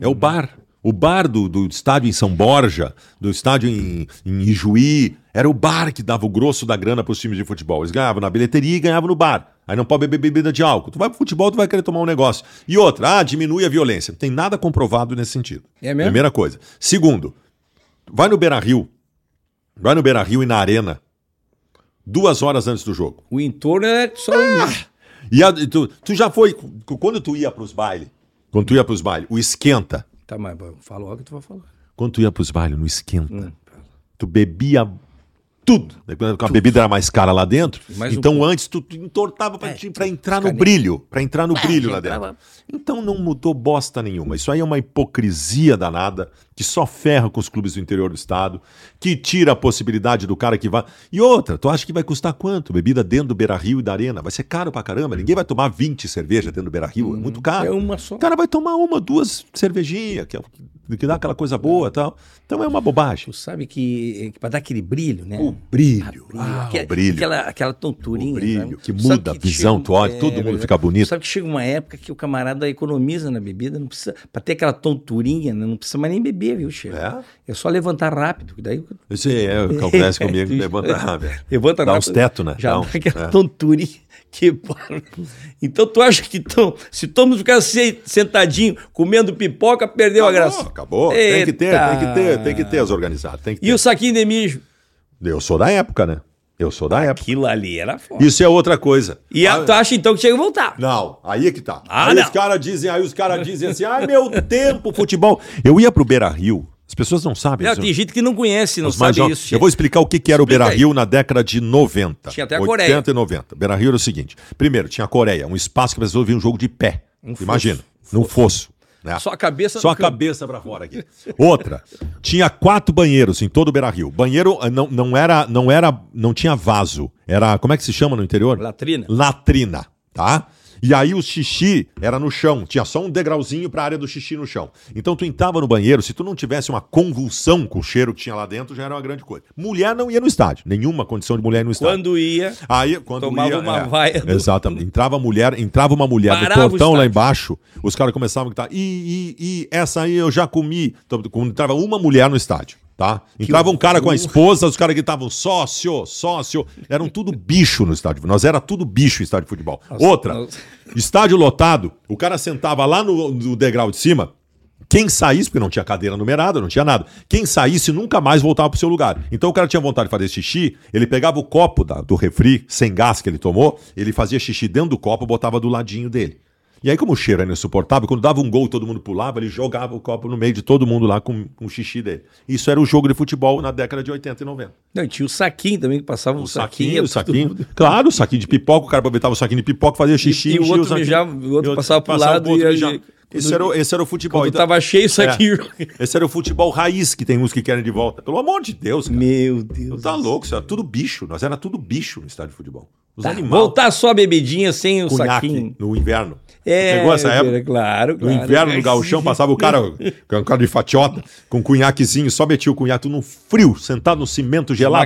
É o bar. O bar do estádio em São Borja, do estádio em Ijuí, era o bar que dava o grosso da grana para os times de futebol. Eles ganhavam na bilheteria e ganhavam no bar. Aí não pode beber bebida de álcool. Tu vai pro futebol, tu vai querer tomar um negócio. E outra, diminui a violência. Não tem nada comprovado nesse sentido. É mesmo? Primeira coisa. Segundo, vai no Beira-Rio. Vai no Beira-Rio e na Arena. 2 horas antes do jogo. O entorno é só... E tu já foi... Quando tu ia pros bailes, o esquenta... Tá, mas fala logo que tu vai falar. Quando tu ia pros bailes, no esquenta, tu bebia tudo. A bebida era mais cara lá dentro. Mais então antes tu entortava para entrar no brilho. Para entrar no brilho lá dentro. Então não mudou bosta nenhuma. Isso aí é uma hipocrisia danada que só ferra com os clubes do interior do estado, que tira a possibilidade do cara que vai... E outra, tu acha que vai custar quanto? Bebida dentro do Beira-Rio e da Arena? Vai ser caro pra caramba. Ninguém vai tomar 20 cervejas dentro do Beira-Rio. É muito caro. É uma só. O cara vai tomar uma, duas cervejinhas, que dá aquela coisa boa e tal. Então é uma bobagem. Tu sabe que para dar aquele brilho, né? O brilho. O brilho. Aquela tonturinha. O brilho, sabe? Que muda a visão, tu olha, todo mundo fica bonito. Sabe que chega uma época que o camarada economiza na bebida, não precisa, para ter aquela tonturinha, não precisa mais nem beber, viu, Chico? É só levantar rápido. Daí... Isso aí é o que acontece comigo, levanta rápido. Levanta rápido. Dá uns tetos, né? Já dá aquela tonturinha. Que... Então tu acha que se todo mundo ficar sentadinho comendo pipoca, perdeu a graça. Acabou. Eita. Tem que ter as organizadas. Tem que ter. E o saquinho de mijo? Eu sou da época, né? Aquilo ali era foda. Isso é outra coisa. E tu acha então que chega a voltar? Não, aí é que tá. Aí os caras dizem assim, ai meu tempo, futebol. Eu ia pro Beira-Rio. As pessoas não sabem. Tem gente que não conhece, não sabe isso. Eu vou explicar o que era o Beira-Rio na década de 90. Tinha até a Coreia. 80 e 90. Beira-Rio era o seguinte. Primeiro, tinha a Coreia, um espaço que as pessoas viam um jogo de pé. Imagina, num fosso. Né? Só a cabeça pra fora aqui. Outra, tinha 4 banheiros em todo o Beira-Rio. Banheiro não tinha vaso. Era, como é que se chama no interior? Latrina, tá? E aí o xixi era no chão, tinha só um degrauzinho pra área do xixi no chão. Então tu entrava no banheiro, se tu não tivesse uma convulsão com o cheiro que tinha lá dentro, já era uma grande coisa. Mulher não ia no estádio, nenhuma condição de mulher ir no estádio. Quando ia, tomava uma vaia. Exatamente, entrava uma mulher do portão lá embaixo, os caras começavam a gritar, essa aí eu já comi. Então, quando entrava uma mulher no estádio. Tá? Entrava um cara com a esposa, os caras gritavam sócio, eram tudo bicho no estádio, nós era tudo bicho em estádio de futebol. Nossa. Estádio lotado, o cara sentava lá no degrau de cima, quem saísse, porque não tinha cadeira numerada, não tinha nada, quem saísse nunca mais voltava pro seu lugar. Então o cara tinha vontade de fazer xixi, ele pegava o copo do refri, sem gás que ele tomou, ele fazia xixi dentro do copo, botava do ladinho dele. E aí, como o cheiro era insuportável, quando dava um gol todo mundo pulava, ele jogava o copo no meio de todo mundo lá com o xixi dele. Isso era o jogo de futebol na década de 80 e 90. Não, e tinha o saquinho também, que passava o saquinho. Claro, o saquinho de pipoca, o cara aproveitava o saquinho de pipoca, fazia xixi, e o outro mijava, o outro passava pro lado e aí... Esse era o futebol. Quando tava cheio isso aqui. Esse era o futebol raiz que tem uns que querem de volta. Pelo amor de Deus, cara. Meu Deus. Tá louco, isso era tudo bicho. Nós era tudo bicho no estádio de futebol. Voltar só a bebidinha sem o saquinho. No inverno. Chegou essa época? Claro. No inverno, no gauchão, passava o cara de fatiota, com um cunhaquezinho, só metia o cunhaque no frio, sentado no cimento gelado.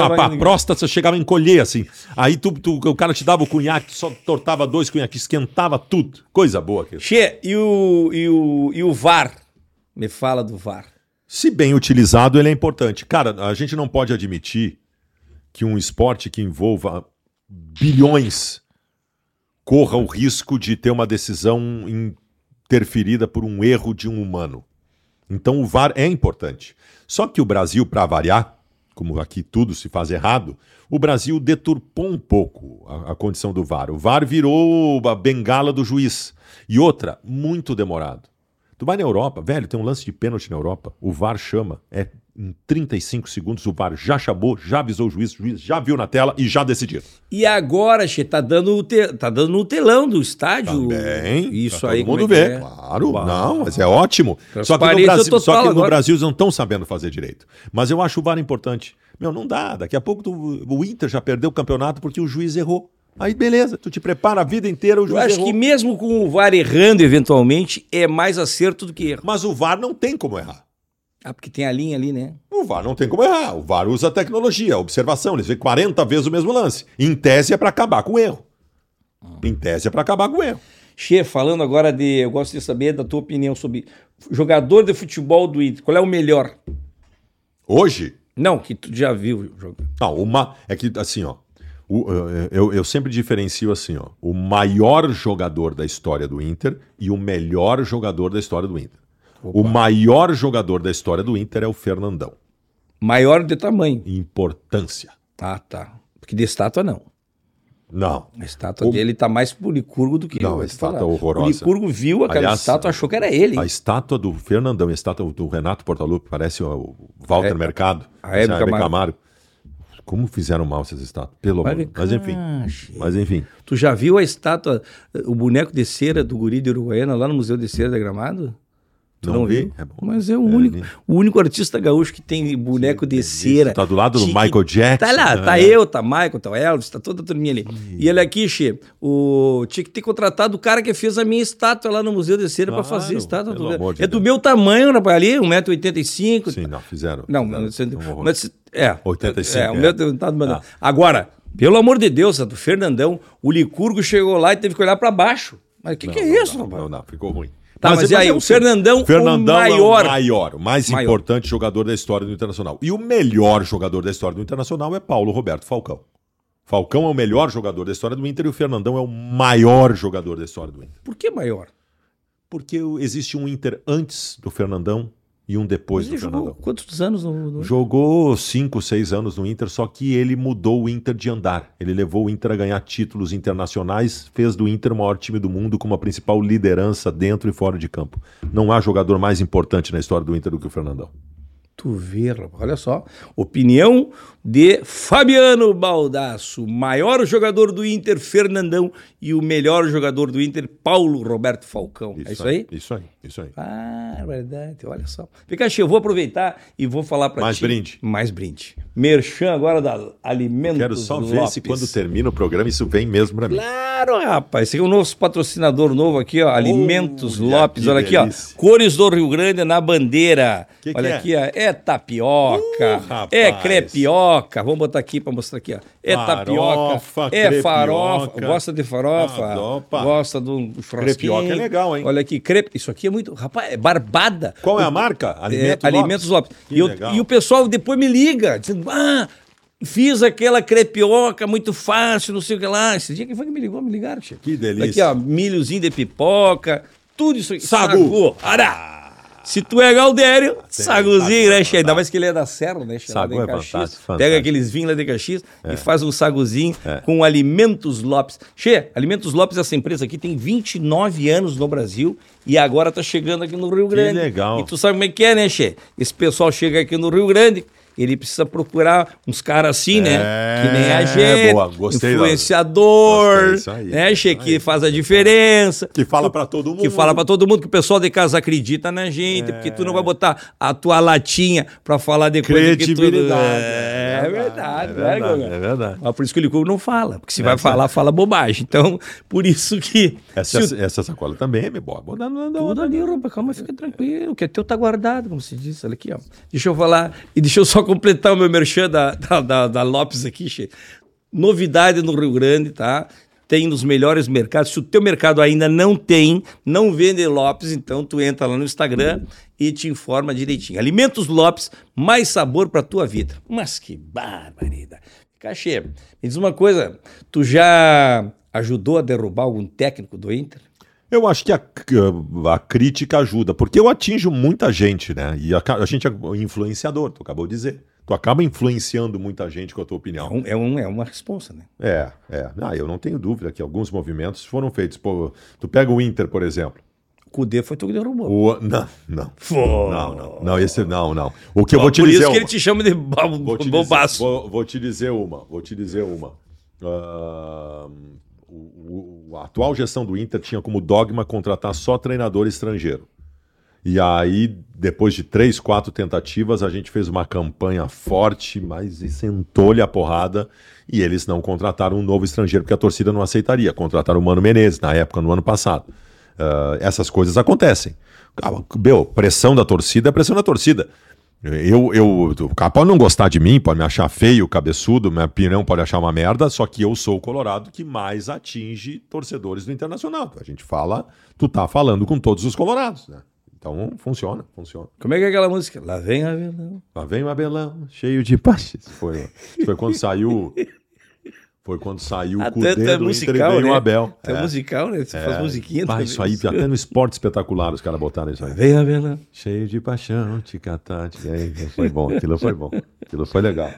A próstata chegava a encolher, assim. Aí o cara te dava o cunhaque, só tortava 2 cunhaques, esquentava tudo. Coisa boa. Che, e o VAR? Me fala do VAR. Se bem utilizado, ele é importante. Cara, a gente não pode admitir que um esporte que envolva bilhões corra o risco de ter uma decisão interferida por um erro de um humano. Então o VAR é importante. Só que o Brasil, para variar, como aqui tudo se faz errado, o Brasil deturpou um pouco a condição do VAR. O VAR virou a bengala do juiz. E outra, muito demorado. Tu vai na Europa, velho, tem um lance de pênalti na Europa, o VAR chama, em 35 segundos o VAR já chamou, já avisou o juiz já viu na tela e já decidiu. E agora, Che, tá dando no telão do estádio. Também, isso aí, todo mundo vê, claro, não, mas é ótimo. Só que no Brasil eles não estão sabendo fazer direito. Mas eu acho o VAR importante. Meu, não dá, daqui a pouco o Inter já perdeu o campeonato porque o juiz errou. Aí beleza, tu te prepara a vida inteira, o juiz errou. Eu acho que mesmo com o VAR errando eventualmente, é mais acerto do que erro. Mas o VAR não tem como errar. Ah, porque tem a linha ali, né? O VAR não tem como errar, o VAR usa a tecnologia, a observação, eles veem 40 vezes o mesmo lance. Em tese é para acabar com o erro. Che, falando agora eu gosto de saber da tua opinião sobre jogador de futebol do Inter, qual é o melhor? Hoje? Não, que tu já viu jogar. Não, é que assim, ó. Eu sempre diferencio assim, ó, o maior jogador da história do Inter e o melhor jogador da história do Inter. Opa. O maior jogador da história do Inter é o Fernandão. Maior de tamanho. Importância. Tá. Porque de estátua não. Não. A estátua dele está mais pro Licurgo do que eu. Não, a estátua horrorosa. O Licurgo viu aquela estátua, achou que era ele. A estátua do Fernandão, a estátua do Renato Portaluppi, parece o Walter Mercado. A Hebe Camargo. Como fizeram mal essas estátuas? Pelo amor. Mas enfim. Tu já viu a estátua, o boneco de cera do guri de Uruguaiana lá no Museu de Cera da Gramado? Não vi. É bom. Mas é o único artista gaúcho que tem boneco de cera. Isso. Tá do lado do Michael Jackson. Tá lá, tá Michael, tá o Elvis, tá toda a turminha ali. E ele aqui, Che, tinha que ter contratado o cara que fez a minha estátua lá no Museu de Cera pra fazer a estátua. Do meu tamanho, rapaz, ali, 1,85 m. Sim, não, fizeram. Não, mas... 85. É, o meu tentado mandar. Agora, pelo amor de Deus, do Fernandão, o Licurgo chegou lá e teve que olhar pra baixo. Mas o que é isso, rapaz? Não, ficou ruim. Tá, mas e aí, o Fernandão o maior, o mais importante jogador da história do Internacional. E o melhor jogador da história do Internacional é Paulo Roberto Falcão. Falcão é o melhor jogador da história do Inter e o Fernandão é o maior jogador da história do Inter. Por que maior? Porque existe um Inter antes do Fernandão e um depois do Fernandão. Ele jogou quantos anos no... Jogou 5, 6 anos no Inter, só que ele mudou o Inter de andar. Ele levou o Inter a ganhar títulos internacionais, fez do Inter o maior time do mundo, com uma principal liderança dentro e fora de campo. Não há jogador mais importante na história do Inter do que o Fernandão. Tu vê, rapaz, olha só. Opinião de Fabiano Baldasso, maior jogador do Inter, Fernandão, e o melhor jogador do Inter, Paulo Roberto Falcão. É isso aí? Isso aí. Ah, verdade, olha só. Picachi, eu vou aproveitar e vou falar pra ti. Mais brinde. Merchan agora da Alimentos Lopes. Quero só ver se quando termina o programa isso vem mesmo pra mim. Claro, rapaz. Esse aqui é o nosso patrocinador novo aqui, ó. Alimentos Lopes. Olha aqui, delícia. Ó. Cores do Rio Grande na bandeira. Olha aqui, ó. É tapioca, é crepioca. Vamos botar aqui para mostrar aqui, ó. É tapioca, é farofa. Gosta de farofa? Gosta do churrasquinho. Crepioca é legal, hein? Olha aqui, isso aqui é muito... Rapaz, é barbada. Qual é a marca? Alimentos Lopes. E o pessoal depois me liga, dizendo... Fiz aquela crepioca muito fácil, não sei o que lá. Esse dia quem foi que me ligaram, tia. Que delícia. Aqui, ó, milhozinho de pipoca, tudo isso aqui. Sagu. Ará! Se tu é Gaudério, saguzinho, né, Xê? Ainda mais que ele é da Serra, né, Xê? Sagu é fantástico. Pega aqueles vinhos lá de Caxias e faz um saguzinho com Alimentos Lopes. Xê, Alimentos Lopes, essa empresa aqui tem 29 anos no Brasil e agora tá chegando aqui no Rio Grande. Que legal. E tu sabe como é que é, né, Xê? Esse pessoal chega aqui no Rio Grande... Ele precisa procurar uns caras assim, né? Que nem a gente. Boa, gostei. Influenciador. Gostei, isso aí, né, Che? Que faz a diferença. Que fala pra todo mundo. Que o pessoal de casa acredita na gente. Porque tu não vai botar a tua latinha pra falar de coisa que tu... É verdade. Mas por isso que o Licurgo não fala. Porque se vai falar, fala bobagem. Então, por isso que... Essa sacola também é boa. Tudo ali, rapaz. Calma, fica tranquilo. O que é teu tá guardado, como se diz. Olha aqui, ó. Deixa eu falar. E deixa eu só completar o meu merchan da Lopes aqui, Che. Novidade no Rio Grande, tá? Tem nos melhores mercados. Se o teu mercado ainda não vende Lopes, então tu entra lá no Instagram e te informa direitinho. Alimentos Lopes, mais sabor pra tua vida. Mas que barbaridade. Cachê, me diz uma coisa, tu já ajudou a derrubar algum técnico do Inter? Eu acho que a crítica ajuda, porque eu atinjo muita gente, né? E a gente é influenciador, tu acabou de dizer. Tu acaba influenciando muita gente com a tua opinião. É uma responsa, né? Eu não tenho dúvida que alguns movimentos foram feitos. Pô, tu pega o Inter, por exemplo. Cudê foi tu que derrubou. Não. O que eu vou te dizer. Por isso que ele te chama de bombaço. Vou te dizer uma. A atual gestão do Inter tinha como dogma contratar só treinador estrangeiro. E aí, depois de 3, 4 tentativas, a gente fez uma campanha forte, mas sentou-lhe a porrada, e eles não contrataram um novo estrangeiro, porque a torcida não aceitaria. Contrataram o Mano Menezes, na época, no ano passado. Essas coisas acontecem. Pressão da torcida é pressão da torcida. O cara pode não gostar de mim, pode me achar feio, cabeçudo, minha opinião pode achar uma merda, só que eu sou o colorado que mais atinge torcedores do Internacional. A gente fala, tu tá falando com todos os colorados, né? Então funciona. Como é que é aquela música? Lá vem o Abelão, cheio de pastes. Foi quando saiu... Foi quando saiu o Cudê do Inter e veio o Abel. Até musical, né? Você faz musiquinha. Mas isso aí, até no Esporte Espetacular os caras botaram isso aí. Vem, Abel, cheio de paixão, ticatá, ticatá. Foi bom, aquilo foi legal.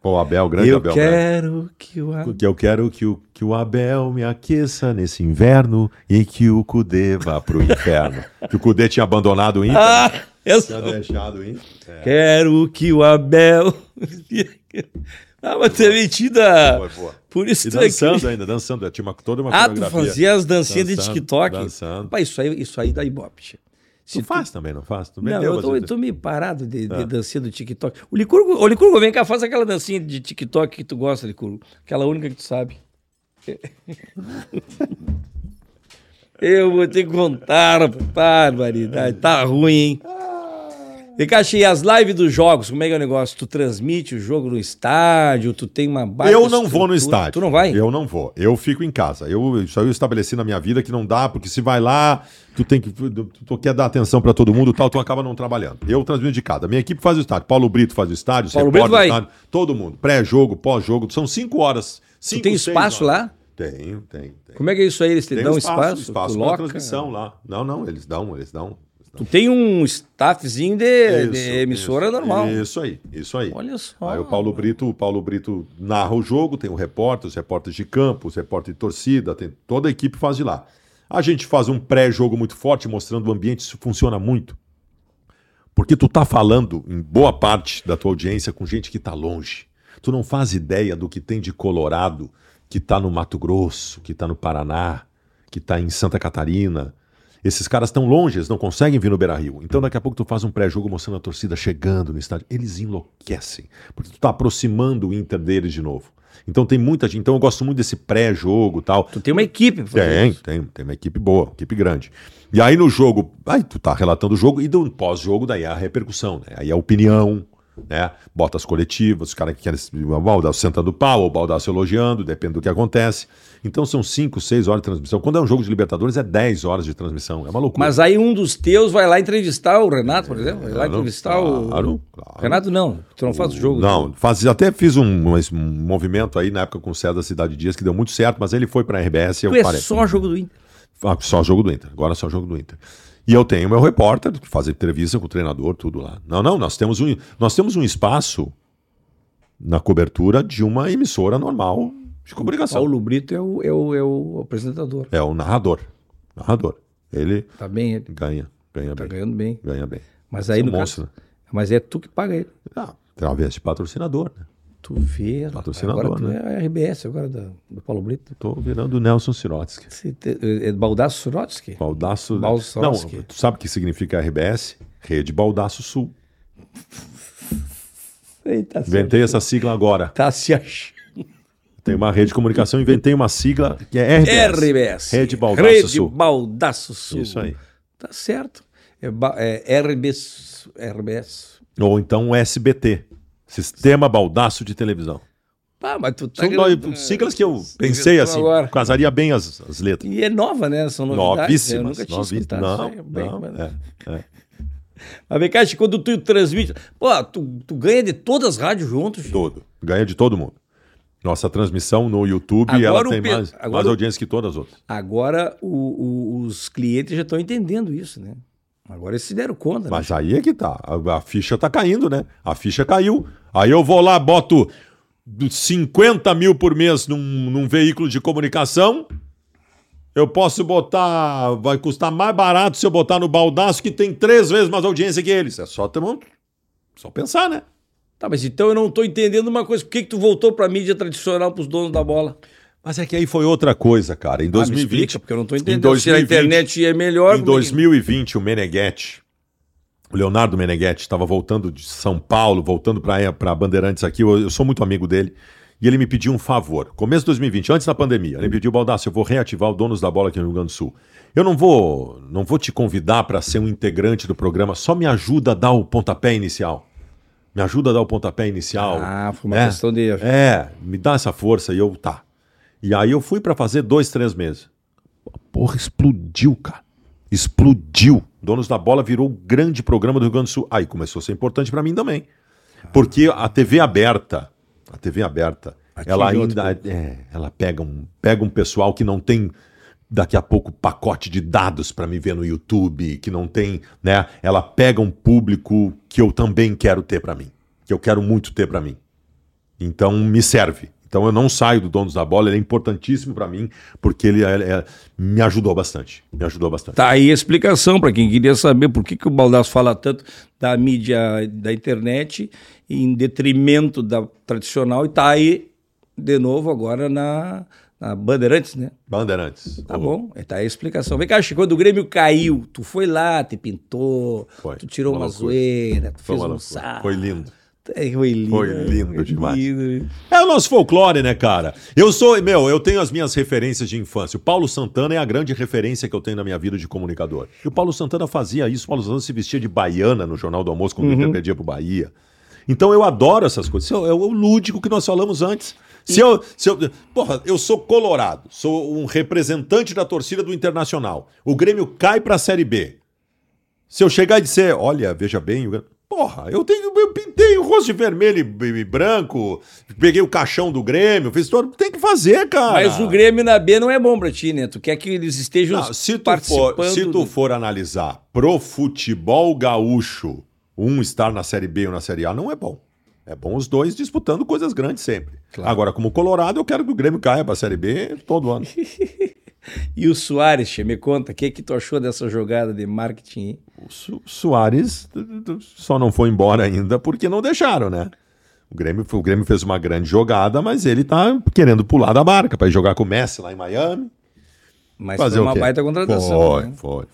Pô, Abel, grande Abel. Eu quero que o Abel me aqueça nesse inverno e que o Cudê vá pro inferno. Que o Cudê tinha abandonado o Inter. Ah, eu tinha deixado o Inter. É. Quero que o Abel... Ah, mas tu é metida. Por isso tu é dançando. Tinha toda uma coreografia. Ah, tu fazia as dancinhas de TikTok. Dançando. Pá, isso aí dá ibope. Se tu faz também, não faz? Tu não, eu tô meio parado de dancinha do TikTok. O Licurgo, vem cá, faz aquela dancinha de TikTok que tu gosta, Licurgo. Aquela única que tu sabe. Eu vou te contar, barbaridade. Tá ruim, hein? E Caxi, as lives dos jogos, como é que é o negócio? Tu transmite o jogo no estádio, tu tem uma baixa... Eu não vou no estádio. Tu não vai? Eu não vou. Eu fico em casa. Isso aí eu estabeleci na minha vida que não dá, porque se vai lá, tu quer dar atenção pra todo mundo e tal, tu acaba não trabalhando. Eu transmito de casa. Minha equipe faz o estádio. Paulo Brito faz o estádio, Paulo Brito vai. Estádio, todo mundo. Pré-jogo, pós-jogo. São 5 horas. Tu tem espaço lá? Tenho. Como é que é isso aí? Eles te dão espaço coloca... pra transmissão lá. Não, eles dão. Tu tem um staffzinho de emissora normal. Isso aí. Olha só. Aí o Paulo Brito narra o jogo, tem o repórter, os repórteres de campo, os repórteres de torcida, tem toda a equipe faz de lá. A gente faz um pré-jogo muito forte, mostrando o ambiente, isso funciona muito. Porque tu tá falando, em boa parte da tua audiência, com gente que tá longe. Tu não faz ideia do que tem de Colorado, que tá no Mato Grosso, que tá no Paraná, que tá em Santa Catarina... Esses caras estão longe, eles não conseguem vir no Beira-Rio. Então daqui a pouco tu faz um pré-jogo mostrando a torcida chegando no estádio. Eles enlouquecem, porque tu tá aproximando o Inter deles de novo. Então tem muita gente, então eu gosto muito desse pré-jogo e tal. Tu tem uma equipe pra fazer isso. Tem uma equipe boa, equipe grande. E aí no jogo, aí tu tá relatando o jogo e do pós-jogo daí é a repercussão, né? Aí é a opinião, né? Bota as coletivas, os caras que querem o Baldasso sentando o pau, o Baldasso elogiando, depende do que acontece. Então são 5, 6 horas de transmissão. Quando é um jogo de Libertadores, é 10 horas de transmissão. É uma loucura. Mas aí um dos teus vai lá entrevistar o Renato, por exemplo? Vai lá entrevistar claro. Renato não, tu não faz o jogo. Não, até fiz um movimento aí na época com o César da Cidade Dias, que deu muito certo, mas ele foi pra RBS e eu parei. Só jogo do Inter? Só jogo do Inter, agora é só jogo do Inter. E eu tenho meu repórter, que faz entrevista com o treinador, tudo lá. Não, nós temos um espaço na cobertura de uma emissora normal de comunicação. O Paulo Brito é o apresentador. É o narrador. Ele tá bem, ele ganha tá bem. Tá ganhando bem. Mas aí, mas é tu que paga ele. Ah, através de patrocinador, né? Tu vê, agora tu né? É a RBS agora do Paulo Brito. Tô virando o Nelson Sirotsky. É Baldasso Sirotsky? Baldasso. Não, tu sabe o que significa RBS? Rede Baldasso Sul. Eita, inventei essa sigla agora. Tá se achando. Tem uma rede de comunicação, inventei uma sigla que é RBS. Rede Baldasso Sul. Rede Baldasso Sul. Isso aí. Tá certo. É RBS. Ou então SBT. Sistema Baldasso de Televisão. Ah, mas tu tá... São siglas que eu pensei assim, agora. Casaria bem as letras. E é nova, né? São novidades. Novíssimas. Eu nunca tinha escutado. Não. Mas vem cá, quando tu transmite... Pô, tu ganha de todas as rádios juntos? Todo. Ganha de todo mundo. Nossa transmissão no YouTube, agora ela tem mais audiência que todas as outras. Agora os clientes já estão entendendo isso, né? Agora eles se deram conta, né? Mas aí é que tá. A ficha tá caindo, né? A ficha caiu. Aí eu vou lá, boto 50 mil por mês num veículo de comunicação. Eu posso botar... Vai custar mais barato se eu botar no Baldasso, que tem 3 vezes mais audiência que eles. É só pensar, né? Tá, mas então eu não tô entendendo uma coisa. Por que tu voltou pra mídia tradicional, pros donos da bola? Mas é que aí foi outra coisa, cara. Em 2020... Me explica, porque eu não tô entendendo. Se a internet é melhor... Em 2020, o Meneghetti, o Leonardo Meneghetti, estava voltando de São Paulo, voltando para Bandeirantes aqui. Eu sou muito amigo dele. E ele me pediu um favor. Começo de 2020, antes da pandemia, ele me pediu, Baldasso, eu vou reativar o Donos da Bola aqui no Rio Grande do Sul. Eu não vou te convidar para ser um integrante do programa, só me ajuda a dar o pontapé inicial. Me ajuda a dar o pontapé inicial. Ah, foi uma questão de... me dá essa força e eu... Tá. E aí eu fui pra fazer 2, 3 meses. Porra, explodiu, cara. Explodiu. Donos da Bola virou o grande programa do Rio Grande do Sul. Aí começou a ser importante pra mim também. Porque a TV aberta, ela ainda... ela pega um pessoal que não tem, daqui a pouco, pacote de dados pra me ver no YouTube, que não tem, né? Ela pega um público que eu também quero ter pra mim. Que eu quero muito ter pra mim. Então me serve. Então eu não saio do Donos da Bola, ele é importantíssimo para mim, porque ele me ajudou bastante, Tá aí a explicação para quem queria saber por que o Baldasso fala tanto da mídia, da internet, em detrimento da tradicional, e tá aí de novo agora na Bandeirantes, né? Bandeirantes. Tá bom, tá aí a explicação. Vem cá, quando o Grêmio caiu, tu foi lá, te pintou, foi, tu tirou uma zoeira, tu fez um sarro. Foi lindo. Foi lindo demais. Lindo. É o nosso folclore, né, cara? Eu tenho as minhas referências de infância. O Paulo Santana é a grande referência que eu tenho na minha vida de comunicador. E o Paulo Santana fazia isso. O Paulo Santana se vestia de baiana no Jornal do Almoço quando ele perdia pro Bahia. Então eu adoro essas coisas. É o lúdico que nós falamos antes. Eu sou colorado, sou um representante da torcida do Internacional. O Grêmio cai pra Série B. Se eu chegar e dizer, olha, veja bem... eu pintei o rosto de vermelho e branco, peguei o caixão do Grêmio, fiz tudo, tem que fazer, cara. Mas o Grêmio na B não é bom pra ti, né? Tu quer que eles estejam participando. Se tu for analisar pro futebol gaúcho, um estar na Série B ou na Série A não é bom. É bom os dois disputando coisas grandes sempre. Claro. Agora, como colorado, eu quero que o Grêmio caia pra Série B todo ano. E o Suárez, me conta, o que tu achou dessa jogada de marketing? O Suárez só não foi embora ainda porque não deixaram, né? O Grêmio fez uma grande jogada, mas ele tá querendo pular da barca para ir jogar com o Messi lá em Miami. Mas fazer foi uma baita contratação. Foi.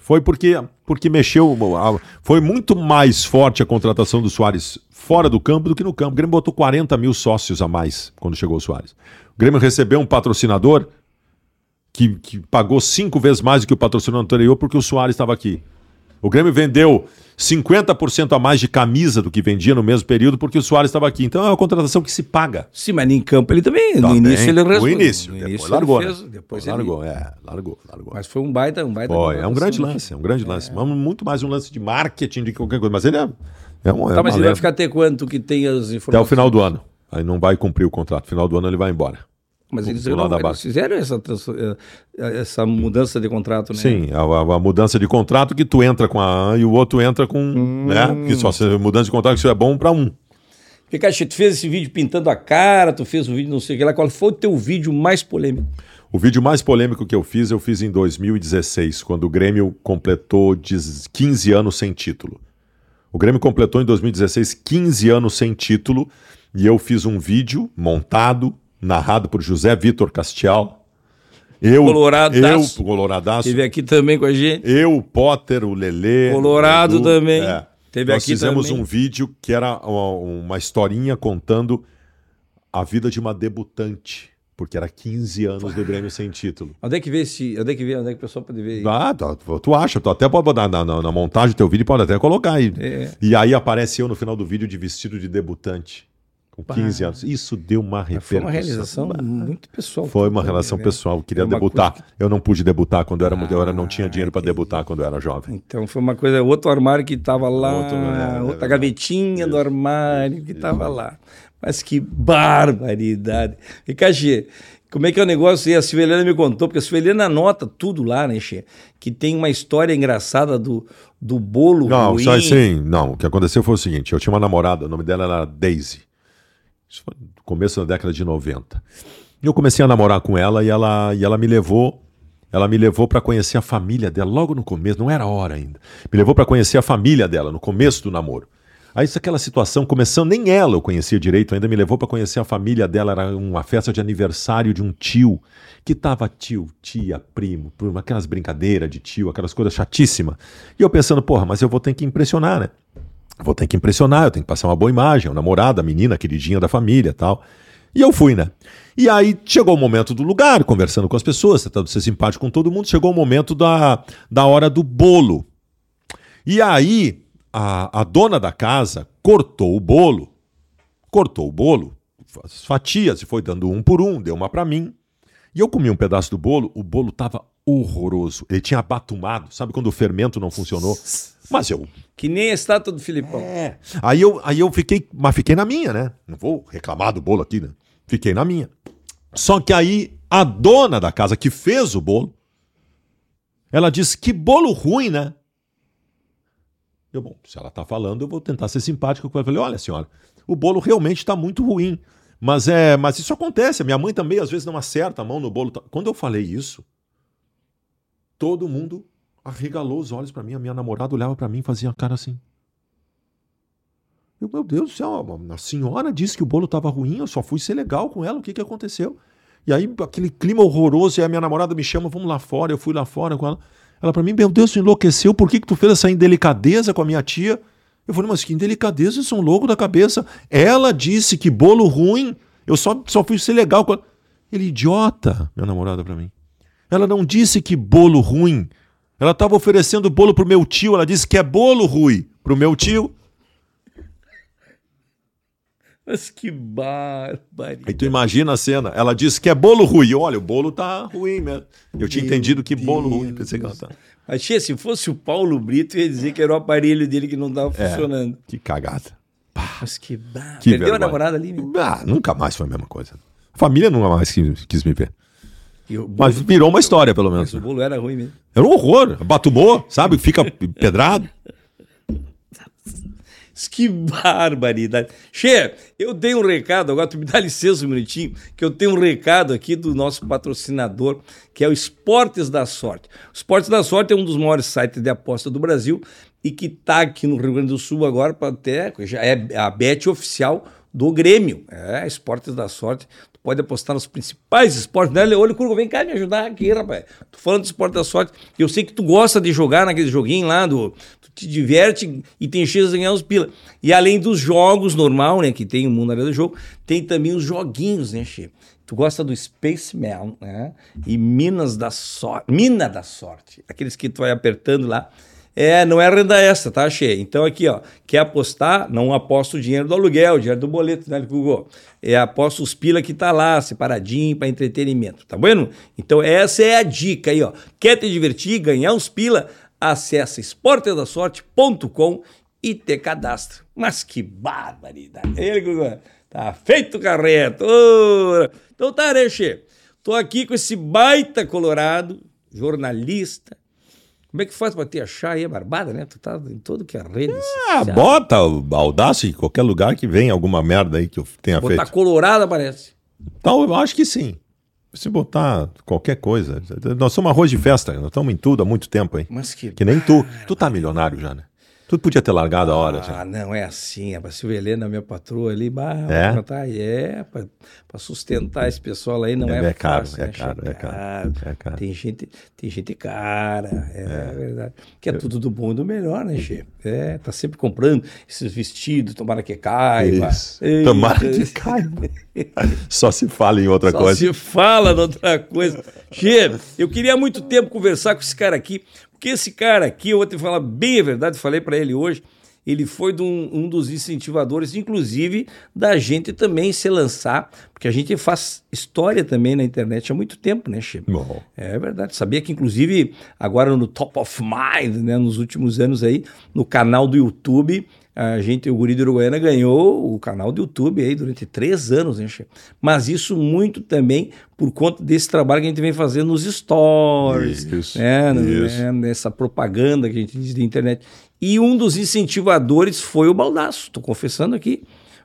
Foi porque mexeu... Foi muito mais forte a contratação do Suárez fora do campo do que no campo. O Grêmio botou 40 mil sócios a mais quando chegou o Suárez. O Grêmio recebeu um patrocinador... Que pagou 5 vezes mais do que o patrocinador anterior porque o Suárez estava aqui. O Grêmio vendeu 50% a mais de camisa do que vendia no mesmo período porque o Suárez estava aqui. Então é uma contratação que se paga. Sim, mas em campo ele também. No início ele resolveu. Depois largou. Mas foi um baita. É um grande lance, Muito mais um lance de marketing de qualquer coisa. Mas ele mas ele vai ficar até quanto que tem as informações? Até o final do ano. Aí não vai cumprir o contrato. No final do ano ele vai embora. Mas eles fizeram essa mudança de contrato, né? Sim, a mudança de contrato que tu entra com a... E o outro entra com... Né? Que só mudança de contrato que isso é bom para um. Porque, tu fez esse vídeo pintando a cara, tu fez um vídeo não sei o que lá. Qual foi o teu vídeo mais polêmico? O vídeo mais polêmico que eu fiz em 2016, quando o Grêmio completou 15 anos sem título. O Grêmio completou em 2016 15 anos sem título e eu fiz um vídeo montado... narrado por José Vitor Castial. Coloradaço. Teve aqui também com a gente. Eu, Potter, o Lelê. Colorado Edu, também. Nós fizemos um vídeo que era uma historinha contando a vida de uma debutante, porque era 15 anos do Grêmio sem título. Onde é que o pessoal pode ver aí? Tu acha, tu até pode botar na montagem do teu vídeo, pode até colocar aí. E aí aparece eu no final do vídeo de vestido de debutante. Com 15 anos. Isso deu uma repercussão. Foi uma realização muito pessoal. Foi uma relação pessoal. Eu queria debutar. Coisa... Eu não pude debutar quando eu era modelo. Eu não tinha dinheiro para debutar quando eu era jovem. Então foi uma coisa... Outro armário que estava lá. Outra gavetinha do armário que estava lá. Mas que barbaridade. E Cachê, como é que é o negócio? E a Silvia Helena me contou, porque a Silvia Helena anota tudo lá, né, Che? Que tem uma história engraçada do bolo ruim. O que aconteceu foi o seguinte. Eu tinha uma namorada. O nome dela era Daisy. Isso foi no começo da década de 90. Eu comecei a namorar com ela e ela me levou para conhecer a família dela logo no começo, não era hora ainda. Me levou para conhecer a família dela no começo do namoro. Aí aquela situação começando, nem ela eu conhecia direito ainda, me levou para conhecer a família dela, era uma festa de aniversário de um tio, que tava tio, tia, primo, aquelas brincadeiras de tio, aquelas coisas chatíssimas. E eu pensando, mas eu vou ter que impressionar, né? Vou ter que impressionar, eu tenho que passar uma boa imagem, o namorado, a menina, a queridinha da família e tal. E eu fui, né? E aí chegou o momento do lugar, conversando com as pessoas, tentando ser simpático com todo mundo, chegou o momento da hora do bolo. E aí a dona da casa cortou o bolo, as fatias, e foi dando um por um, deu uma pra mim. E eu comi um pedaço do bolo, o bolo tava horroroso. Ele tinha abatumado, sabe quando o fermento não funcionou? Mas eu... Que nem a estátua do Filipão. É. Aí eu fiquei... Mas fiquei na minha, né? Não vou reclamar do bolo aqui, né? Fiquei na minha. Só que aí a dona da casa que fez o bolo, ela disse, que bolo ruim, né? Eu, bom, se ela está falando, eu vou tentar ser simpático com ela. Eu falei, olha, senhora, o bolo realmente está muito ruim. Mas isso acontece. A minha mãe também, às vezes, não acerta a mão no bolo. Quando eu falei isso, todo mundo arregalou os olhos para mim. A minha namorada olhava para mim e fazia a cara assim. Eu, meu Deus do céu, a senhora disse que o bolo estava ruim, eu só fui ser legal com ela. O que aconteceu? E aí, aquele clima horroroso, e a minha namorada me chama, vamos lá fora. Eu fui lá fora com ela. Ela pra mim, meu Deus, tu enlouqueceu, por que tu fez essa indelicadeza com a minha tia? Eu falei, mas que indelicadeza, isso é um louco da cabeça. Ela disse que bolo ruim, eu só fui ser legal com ela. Ele, idiota, minha namorada pra mim. Ela não disse que bolo ruim. Ela tava oferecendo bolo pro meu tio, ela disse que é bolo ruim pro meu tio. Mas que barbaridade. Aí tu imagina a cena. Ela disse que é bolo ruim. Olha, o bolo tá ruim mesmo. Eu tinha entendido que bolo ruim. Pensei que ela tá... Achei, se fosse o Paulo Brito, ia dizer que era o aparelho dele que não tava funcionando. Que cagada. Pá, mas que barbaridade. Perdeu a namorada ali? Né? Ah, nunca mais foi a mesma coisa. A família nunca mais quis me ver. Mas virou uma história, pelo menos. Mas o bolo era ruim mesmo. Era um horror. Batumou, sabe? Fica pedrado. Que barbaridade. Che, eu dei um recado, agora tu me dá licença um minutinho, que eu tenho um recado aqui do nosso patrocinador, que é o Esportes da Sorte. O Esportes da Sorte é um dos maiores sites de aposta do Brasil e que está aqui no Rio Grande do Sul agora, até já é a bet oficial do Grêmio. É, Esportes da Sorte. Tu pode apostar nos principais esportes. Né, Leô, Licurgo, vem cá me ajudar aqui, rapaz. Tô falando do Esporte da Sorte. Eu sei que tu gosta de jogar naquele joguinho lá do... te diverte e tem chance de ganhar os pila. E além dos jogos normal, né, que tem o mundo na área do jogo, tem também os joguinhos, né, Che? Tu gosta do Spaceman, né? E Mina da Sorte. Aqueles que tu vai apertando lá. É, não é renda extra, tá, Che? Então aqui, ó, quer apostar? Não aposta o dinheiro do aluguel, o dinheiro do boleto, né, Google? É, aposta os pila que tá lá, separadinho para entretenimento, tá bueno? Então essa é a dica aí, ó. Quer te divertir, ganhar os pila? Acesse esportesdasorte.com e te cadastra. Mas que barbaridade. Ele, tá feito carreto. Oh. Então tá, né, Che? Tô aqui com esse baita colorado, jornalista. Como é que faz pra te achar aí, barbada, né? Tu tá em todo que é rede. Ah, bota Audácia em qualquer lugar que venha alguma merda aí que eu tenha feito. Botar colorado, parece. Então, eu acho que sim. Se botar qualquer coisa. Nós somos arroz de festa, nós estamos em tudo há muito tempo, hein? Mas que nem tu. Tu tá milionário já, né? Tu podia ter largado a hora. Ah, já. Não, é assim. É pra Silvia Helena, minha patroa ali, pra sustentar esse pessoal aí, não é fácil. Caro, né? É caro. Tem gente cara, é verdade. Que é tudo do bom e do melhor, né, Che? É, tá sempre comprando esses vestidos, tomara que caiba. Eita, tomara que caiba. Só se fala em outra coisa. Só se fala em outra coisa. Che, eu queria há muito tempo conversar com esse cara aqui, porque esse cara aqui, eu vou te falar bem a verdade, falei para ele hoje, ele foi um dos incentivadores, inclusive, da gente também se lançar, porque a gente faz história também na internet há muito tempo, né, Chico? Bom. É verdade. Sabia que, inclusive, agora no Top of Mind, né, nos últimos anos aí, no canal do YouTube... o Guri de Uruguaiana ganhou o canal do YouTube aí durante 3 anos, né, Che? Mas isso muito também por conta desse trabalho que a gente vem fazendo nos stories, nessa propaganda que a gente diz da internet. E um dos incentivadores foi o Baldasso, tô confessando aqui.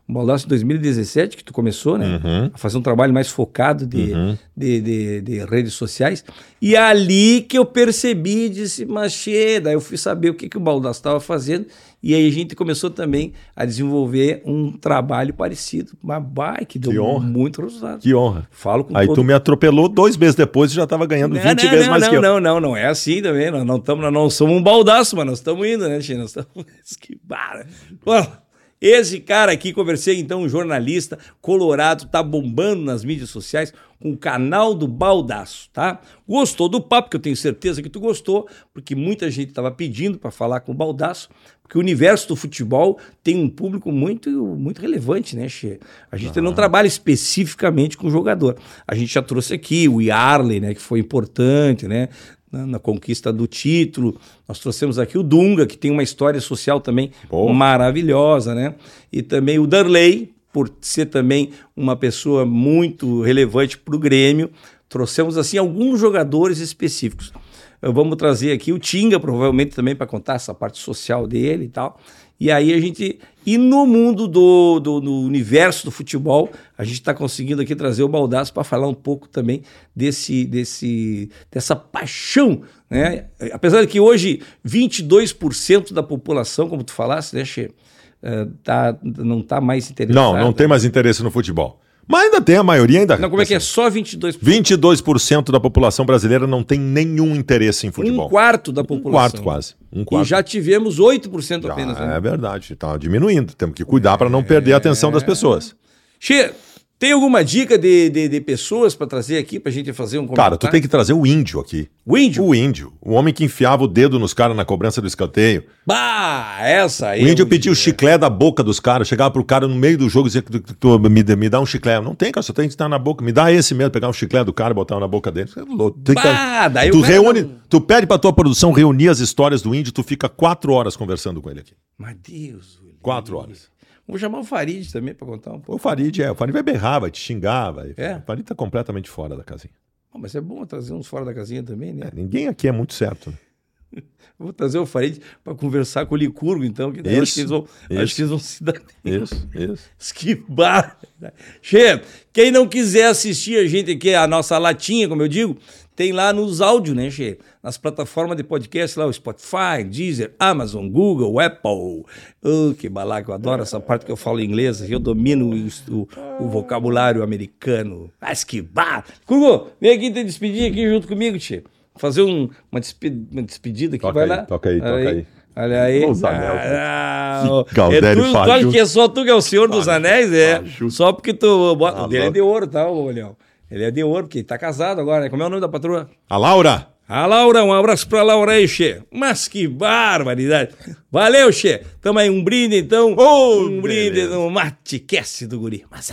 O Baldasso em 2017, que tu começou, né? Uhum. A fazer um trabalho mais focado de redes sociais. E ali que eu percebi, disse, mas Che, daí eu fui saber o que o Baldasso estava fazendo. E aí a gente começou também a desenvolver um trabalho parecido. Mas vai, que deu muito resultado. Que honra. Falo com aí todo... tu me atropelou 2 meses depois e já estava ganhando 20 vezes mais que eu. Não é assim também. Nós não somos um Baldasso, mas nós estamos indo, né, Che? Nós estamos... Que barra. Esse cara aqui, conversei então, um jornalista colorado, tá bombando nas mídias sociais com o canal do Baldasso, tá? Gostou do papo, que eu tenho certeza que tu gostou, porque muita gente tava pedindo para falar com o Baldasso, porque o universo do futebol tem um público muito, muito relevante, né, Che? A gente não trabalha especificamente com jogador. A gente já trouxe aqui o Yarley, né, que foi importante, né? Na conquista do título, nós trouxemos aqui o Dunga, que tem uma história social também maravilhosa, né? E também o Darley, por ser também uma pessoa muito relevante para o Grêmio, trouxemos assim alguns jogadores específicos. Vamos trazer aqui o Tinga, provavelmente, também para contar essa parte social dele e tal. E aí a gente... E no mundo do universo do futebol, a gente está conseguindo aqui trazer o Baldasso para falar um pouco também dessa paixão, né? Apesar de que hoje 22% da população, como tu falaste, né, Che, não está mais interessada. Não tem mais interesse no futebol. Mas ainda tem, a maioria ainda... Não, como é que é? Só 22%? 22% da população brasileira não tem nenhum interesse em futebol. Um quarto da população. Um quarto, quase. Um quarto. E já tivemos 8% já apenas. Né? É verdade, está diminuindo. Temos que cuidar para não perder a atenção das pessoas. Che, tem alguma dica de pessoas para trazer aqui, para a gente fazer um comentário? Cara, tu tem que trazer o índio aqui. O índio? O índio. O homem que enfiava o dedo nos caras na cobrança do escanteio. Bah, essa aí. O índio pedia o chiclete da boca dos caras. Chegava pro cara no meio do jogo e dizia, me dá um chiclete. Não tem, cara, só tem que estar na boca. Me dá esse mesmo, pegar um chiclete do cara e botar na boca dele. Bah, daí tu reúne, não... Tu pede pra tua produção reunir as histórias do índio, tu fica 4 horas conversando com ele aqui. Meu Deus. 4 horas. Vou chamar o Farid também para contar um pouco. O Farid vai berrar, vai te xingar, vai... O Farid tá completamente fora da casinha. Oh, mas é bom trazer uns fora da casinha também, né? Ninguém aqui é muito certo. Né? Vou trazer o Farid para conversar com o Licurgo, então, que daí acho que eles vão se dar bem. Isso. Esquivar. Che, quem não quiser assistir a gente aqui, a nossa latinha, como eu digo, tem lá nos áudios, né, Che? Nas plataformas de podcast, lá o Spotify, Deezer, Amazon, Google, Apple. Oh, que balaca, eu adoro essa parte que eu falo em inglês, eu domino o vocabulário americano. Mas que bar! Cugo, vem aqui te despedir aqui junto comigo, Che. Fazer uma despedida aqui, toca vai aí, lá. Toca aí. Olha aí. Os anéis. Tu acha que é só tu que é o senhor dos anéis? É. Só porque tu bota... Ele é de ouro, tá, ô Leão? Ele é de ouro, porque tá casado agora, né? Como é o nome da patroa? A Laura. A Laura, um abraço pra Laura aí, Che. Mas que barbaridade. Valeu, Che. Tamo aí, um brinde, então. Um brinde no mate-quece do guri. Mas